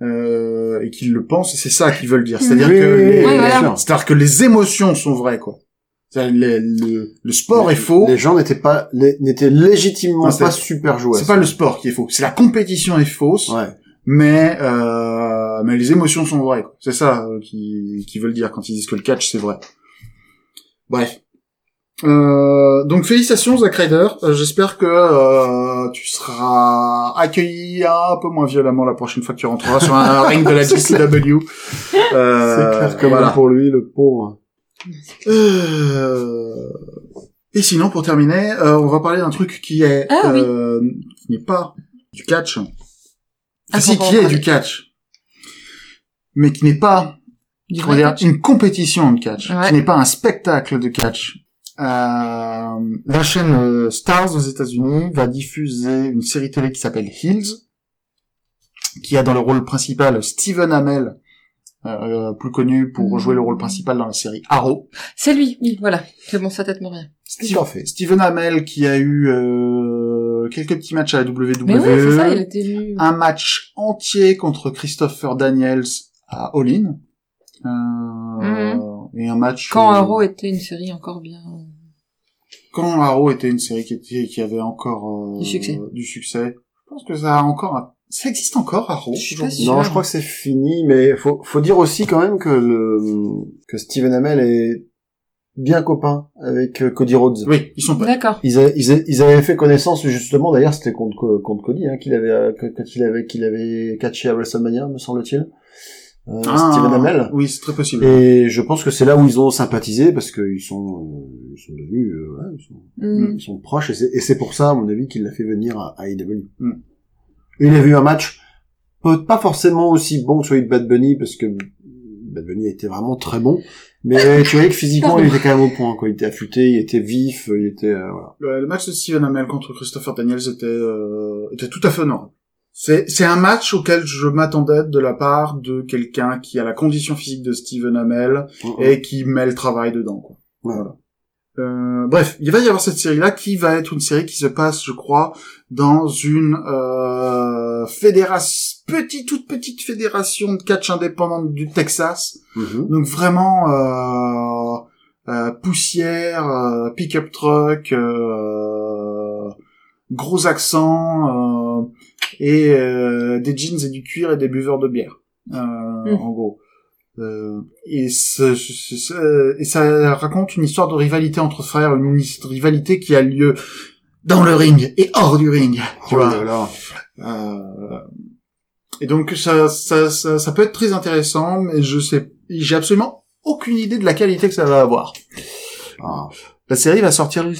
Euh, et qu'ils le pensent, c'est ça qu'ils veulent dire. C'est-à-dire oui, que les, oui, voilà. c'est-à-dire que les émotions sont vraies, quoi. C'est-à-dire les, le, le sport les, est faux. Les gens n'étaient pas, les, n'étaient légitimement non, pas super joués. C'est ça. Pas le sport qui est faux, c'est la compétition est fausse. Ouais. Mais euh, mais les émotions sont vraies, quoi. C'est ça euh, qui qui veulent dire quand ils disent que le catch c'est vrai. Bref. Euh, donc félicitations Zack Ryder, euh, j'espère que euh, tu seras accueilli un peu moins violemment la prochaine fois que tu rentreras sur un ring de la J C W. Euh, c'est clair que voilà. Pour lui le pauvre. Euh... Et sinon pour terminer, euh, on va parler d'un truc qui est ah, euh, oui. qui n'est pas du catch, ah, si qui est du catch, mais qui n'est pas on dire, une compétition de catch, ouais. qui n'est pas un spectacle de catch. Euh, la chaîne euh, Stars aux États-Unis va diffuser une série télé qui s'appelle Heels, qui a dans le rôle principal Steven Amell, euh, plus connu pour jouer le rôle principal dans la série Arrow. C'est lui, oui, voilà. C'est bon, ça tête me rien. Steven, Steven Amell qui a eu euh, quelques petits matchs à la W W E, mais oui, c'est ça, il était... un match entier contre Christopher Daniels à All In. Euh, mmh. et un match quand euh, Arrow était une série encore bien quand Arrow était une série qui était qui avait encore euh, du succès euh, du succès je pense que ça a encore un... ça existe encore Arrow je non sûr. Je crois que c'est fini, mais faut faut dire aussi quand même que le que Steven Amell est bien copain avec Cody Rhodes. Oui, ils sont pas. D'accord. Ils, a, ils, a, ils avaient fait connaissance justement. D'ailleurs, c'était contre contre Cody hein, qu'il avait qu'il avait qu'il avait catché à WrestleMania, me semble-t-il. Euh, ah, Steven Amell. Oui, c'est très possible. Et je pense que c'est là où ils ont sympathisé parce qu'ils sont, euh, ils sont devenus, euh, ouais, ils, sont, mm. ils sont proches et c'est, et c'est pour ça, à mon avis, qu'il l'a fait venir à, à A E W. Mm. Il a vu un match pas forcément aussi bon que celui de Bad Bunny parce que Bad Bunny était vraiment très bon, mais tu voyais que physiquement il était quand même au point, quoi. Il était affûté, il était vif, il était. Euh, voilà. le, le match de Steven Amell contre Christopher Daniels était, euh, était tout à fait honorable. C'est, c'est un match auquel je m'attendais de la part de quelqu'un qui a la condition physique de Steven Amell oh et oh. qui met le travail dedans, quoi. Ouais. Voilà. Euh, bref, il va y avoir cette série-là qui va être une série qui se passe, je crois, dans une euh, fédération, petite, toute petite fédération de catch indépendante du Texas. Mm-hmm. Donc vraiment euh, euh, poussière, euh, pick-up truck, euh, gros accent. Euh, et euh, des jeans et du cuir et des buveurs de bière euh, mmh. en gros euh, et, ce, ce, ce, et ça raconte une histoire de rivalité entre frères, une rivalité qui a lieu dans le ring et hors du ring, tu oh vois. Là euh, et donc ça, ça, ça, ça peut être très intéressant, mais je sais, j'ai absolument aucune idée de la qualité que ça va avoir. Ah. La série va sortir le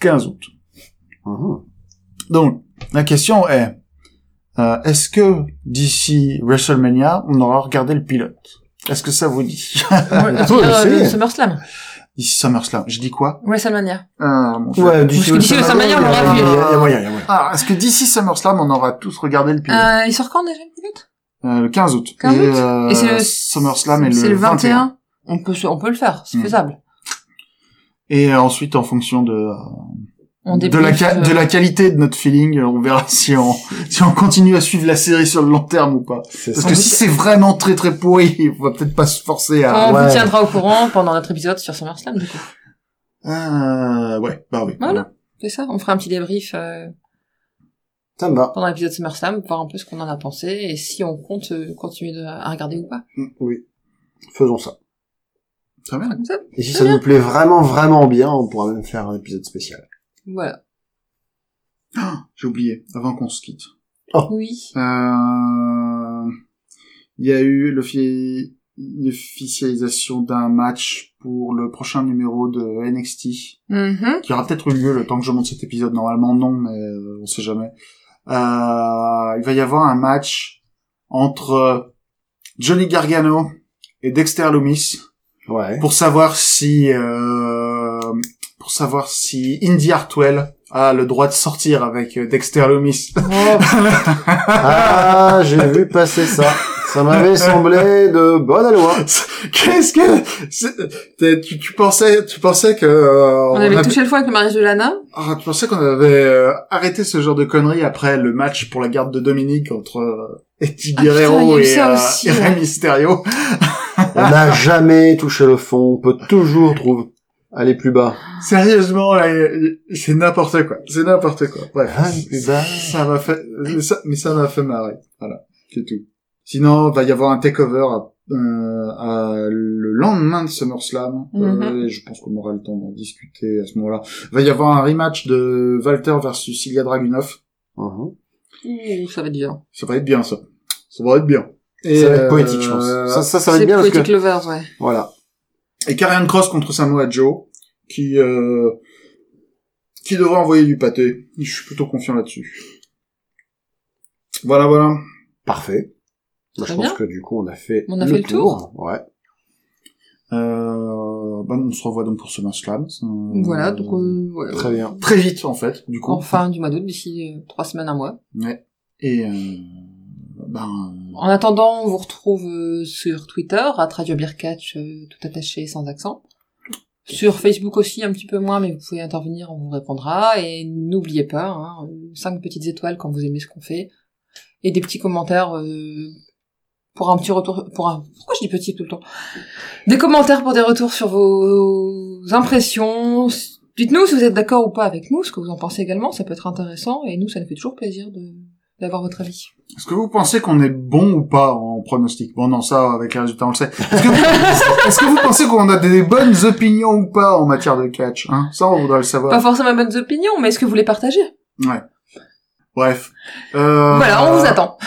quinze août. Mmh. Donc la question est Euh, est-ce que d'ici WrestleMania, on aura regardé le pilote? Est-ce que ça vous dit? Ouais, euh, le SummerSlam. D'ici SummerSlam. Je dis quoi? WrestleMania. Ah, mon frère. Ouais, d'ici SummerSlam, on aura vu. Il y a moyen, il y a moyen. Ah, est-ce que d'ici SummerSlam, on aura tous regardé le pilote? Euh, il sort quand déjà, le pilote? Euh, le quinze août. quinze août. Et, euh, et c'est le SummerSlam et le vingt et un. On peut, on peut le faire. C'est mmh. faisable. Et euh, ensuite, en fonction de, euh, on de la, ca- de... de la qualité de notre feeling, on verra si on, si on continue à suivre la série sur le long terme ou pas. C'est Parce que doute. Si c'est vraiment très très pourri, on va peut-être pas se forcer à... On ouais. vous tiendra au courant pendant notre épisode sur SummerSlam, du coup. Euh, ouais, bah oui. Voilà. Ouais. C'est ça. On fera un petit débrief, euh... Ça me va. Pendant l'épisode SummerSlam, voir un peu ce qu'on en a pensé et si on compte euh, continuer de, à regarder ou pas. Oui. Faisons ça. Très bien. Comme ça. Et si ça bien. Nous plaît vraiment, vraiment bien, on pourra même faire un épisode spécial. Voilà. Oh, j'ai oublié, avant qu'on se quitte. Oh. Oui. Euh, il y a eu l'officialisation d'un match pour le prochain numéro de N X T. Mm-hmm. Qui aura peut-être eu lieu le temps que je monte cet épisode. Normalement, non, mais euh, on sait jamais. Euh, il va y avoir un match entre Johnny Gargano et Dexter Lumis. Ouais. Pour savoir si, euh, pour savoir si Indy Hartwell a le droit de sortir avec Dexter Lumis. Oh. Ah, j'ai vu passer ça. Ça m'avait semblé de bonne loi. Qu'est-ce que, c'est... Tu, tu pensais, tu pensais que, euh, on, on avait touché le foie avec le mariage de Lana? Ah, tu pensais qu'on avait, euh, arrêté ce genre de conneries après le match pour la garde de Dominique entre, euh, Eddie Guerrero ah, putain, et, euh, aussi, et Rey ouais. Mysterio. On n'a jamais touché le fond, on peut toujours trouver, aller plus bas. Sérieusement, là, c'est n'importe quoi, c'est n'importe quoi. Bref, ah, ça, ça m'a fait, ça, mais ça m'a fait marrer. Voilà, c'est tout. Sinon, il va y avoir un takeover à, euh, à le lendemain de SummerSlam. Mm-hmm. Euh, je pense qu'on aura le temps d'en discuter à ce moment-là. Il va y avoir un rematch de Walter versus Ilya Dragunov. Mm-hmm. Ça va être bien. Ça va être bien, ça. Ça va être bien. Et ça va être poétique, euh, je pense. Ça, ça, ça va être bien. C'est poétique lovers, ouais. Voilà. Et Karrion Kross contre Samoa Joe, qui, euh, qui devrait envoyer du pâté. Je suis plutôt confiant là-dessus. Voilà, voilà. Parfait. Moi, je bien. pense que du coup, on a fait on a le fait tour. tour. Ouais. Euh, bah, on se revoit donc pour ce SummerSlam. Voilà, donc, euh, ouais. Très bien. Très vite, en fait, du coup. En fin du mois d'août, d'ici trois semaines, un mois. Ouais. Et, euh, ben, en attendant, on vous retrouve euh, sur Twitter, à Radio Beer Catch, euh, tout attaché, sans accent. Sur Facebook aussi, un petit peu moins, mais vous pouvez intervenir, on vous répondra. Et n'oubliez pas, hein, cinq petites étoiles quand vous aimez ce qu'on fait. Et des petits commentaires euh, pour un petit retour... pour un Pourquoi je dis petit tout le temps? Des commentaires pour des retours sur vos impressions. Dites-nous si vous êtes d'accord ou pas avec nous, ce que vous en pensez également, ça peut être intéressant. Et nous, ça nous fait toujours plaisir de... d'avoir votre avis. Est-ce que vous pensez qu'on est bon ou pas en pronostic? Bon, non, ça, avec les résultats, on le sait. Est-ce que vous, est-ce que vous pensez qu'on a des bonnes opinions ou pas en matière de catch, hein? Ça, on voudrait le savoir. Pas forcément de bonnes opinions, mais est-ce que vous les partagez? Ouais. Bref. Euh, voilà, on vous attend.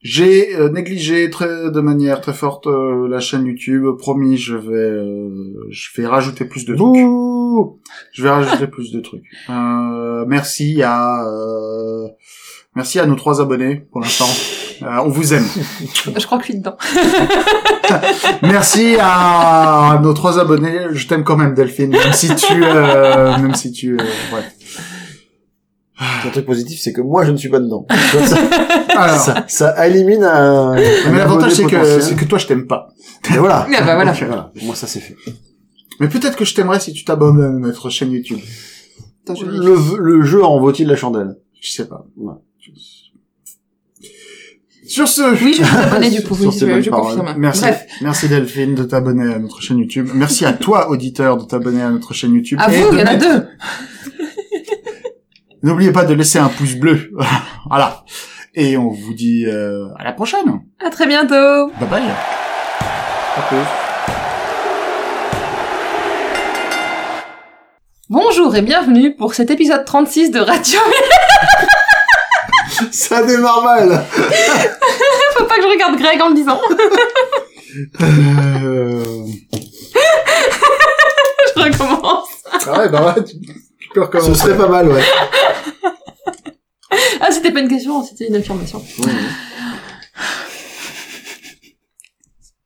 J'ai euh, négligé très, de manière très forte euh, la chaîne YouTube. Promis, je vais, euh, je vais rajouter plus de trucs. Ouh je vais rajouter plus de trucs. Euh, merci à... Euh, Merci à nos trois abonnés, pour l'instant. Euh, on vous aime. Je crois que je suis dedans. Merci à nos trois abonnés. Je t'aime quand même, Delphine. Même si tu... Euh, même si tu... Euh, ouais. Un truc positif, c'est que moi, je ne suis pas dedans. Donc, ça, alors, ça, ça élimine un... Mais l'avantage, c'est que, c'est que toi, je t'aime pas. Et voilà. Ah bah voilà. Okay. Voilà. Moi, ça, c'est fait. Mais peut-être que je t'aimerais si tu t'abonnes à notre chaîne YouTube. Le, le jeu en vaut-il la chandelle? Je sais pas. Ouais. Sur ce, oui, je vais t'abonner du coup. Sur je, je confirme. Merci, Bref. merci Delphine de t'abonner à notre chaîne YouTube. Merci à toi, auditeur, de t'abonner à notre chaîne YouTube. À vous, il y en a deux. N'oubliez pas de laisser un pouce bleu. Voilà. Et on vous dit euh, à la prochaine. À très bientôt. Bye bye. Okay. Bonjour et bienvenue pour cet épisode trente-six de Radio. Ça démarre mal. Faut pas que je regarde Greg en le disant. euh... Je recommence. Ah ouais, bah ouais, tu, tu peux recommencer. Ce serait pas mal, ouais. Ah, c'était pas une question, c'était une affirmation. Ouais, ouais.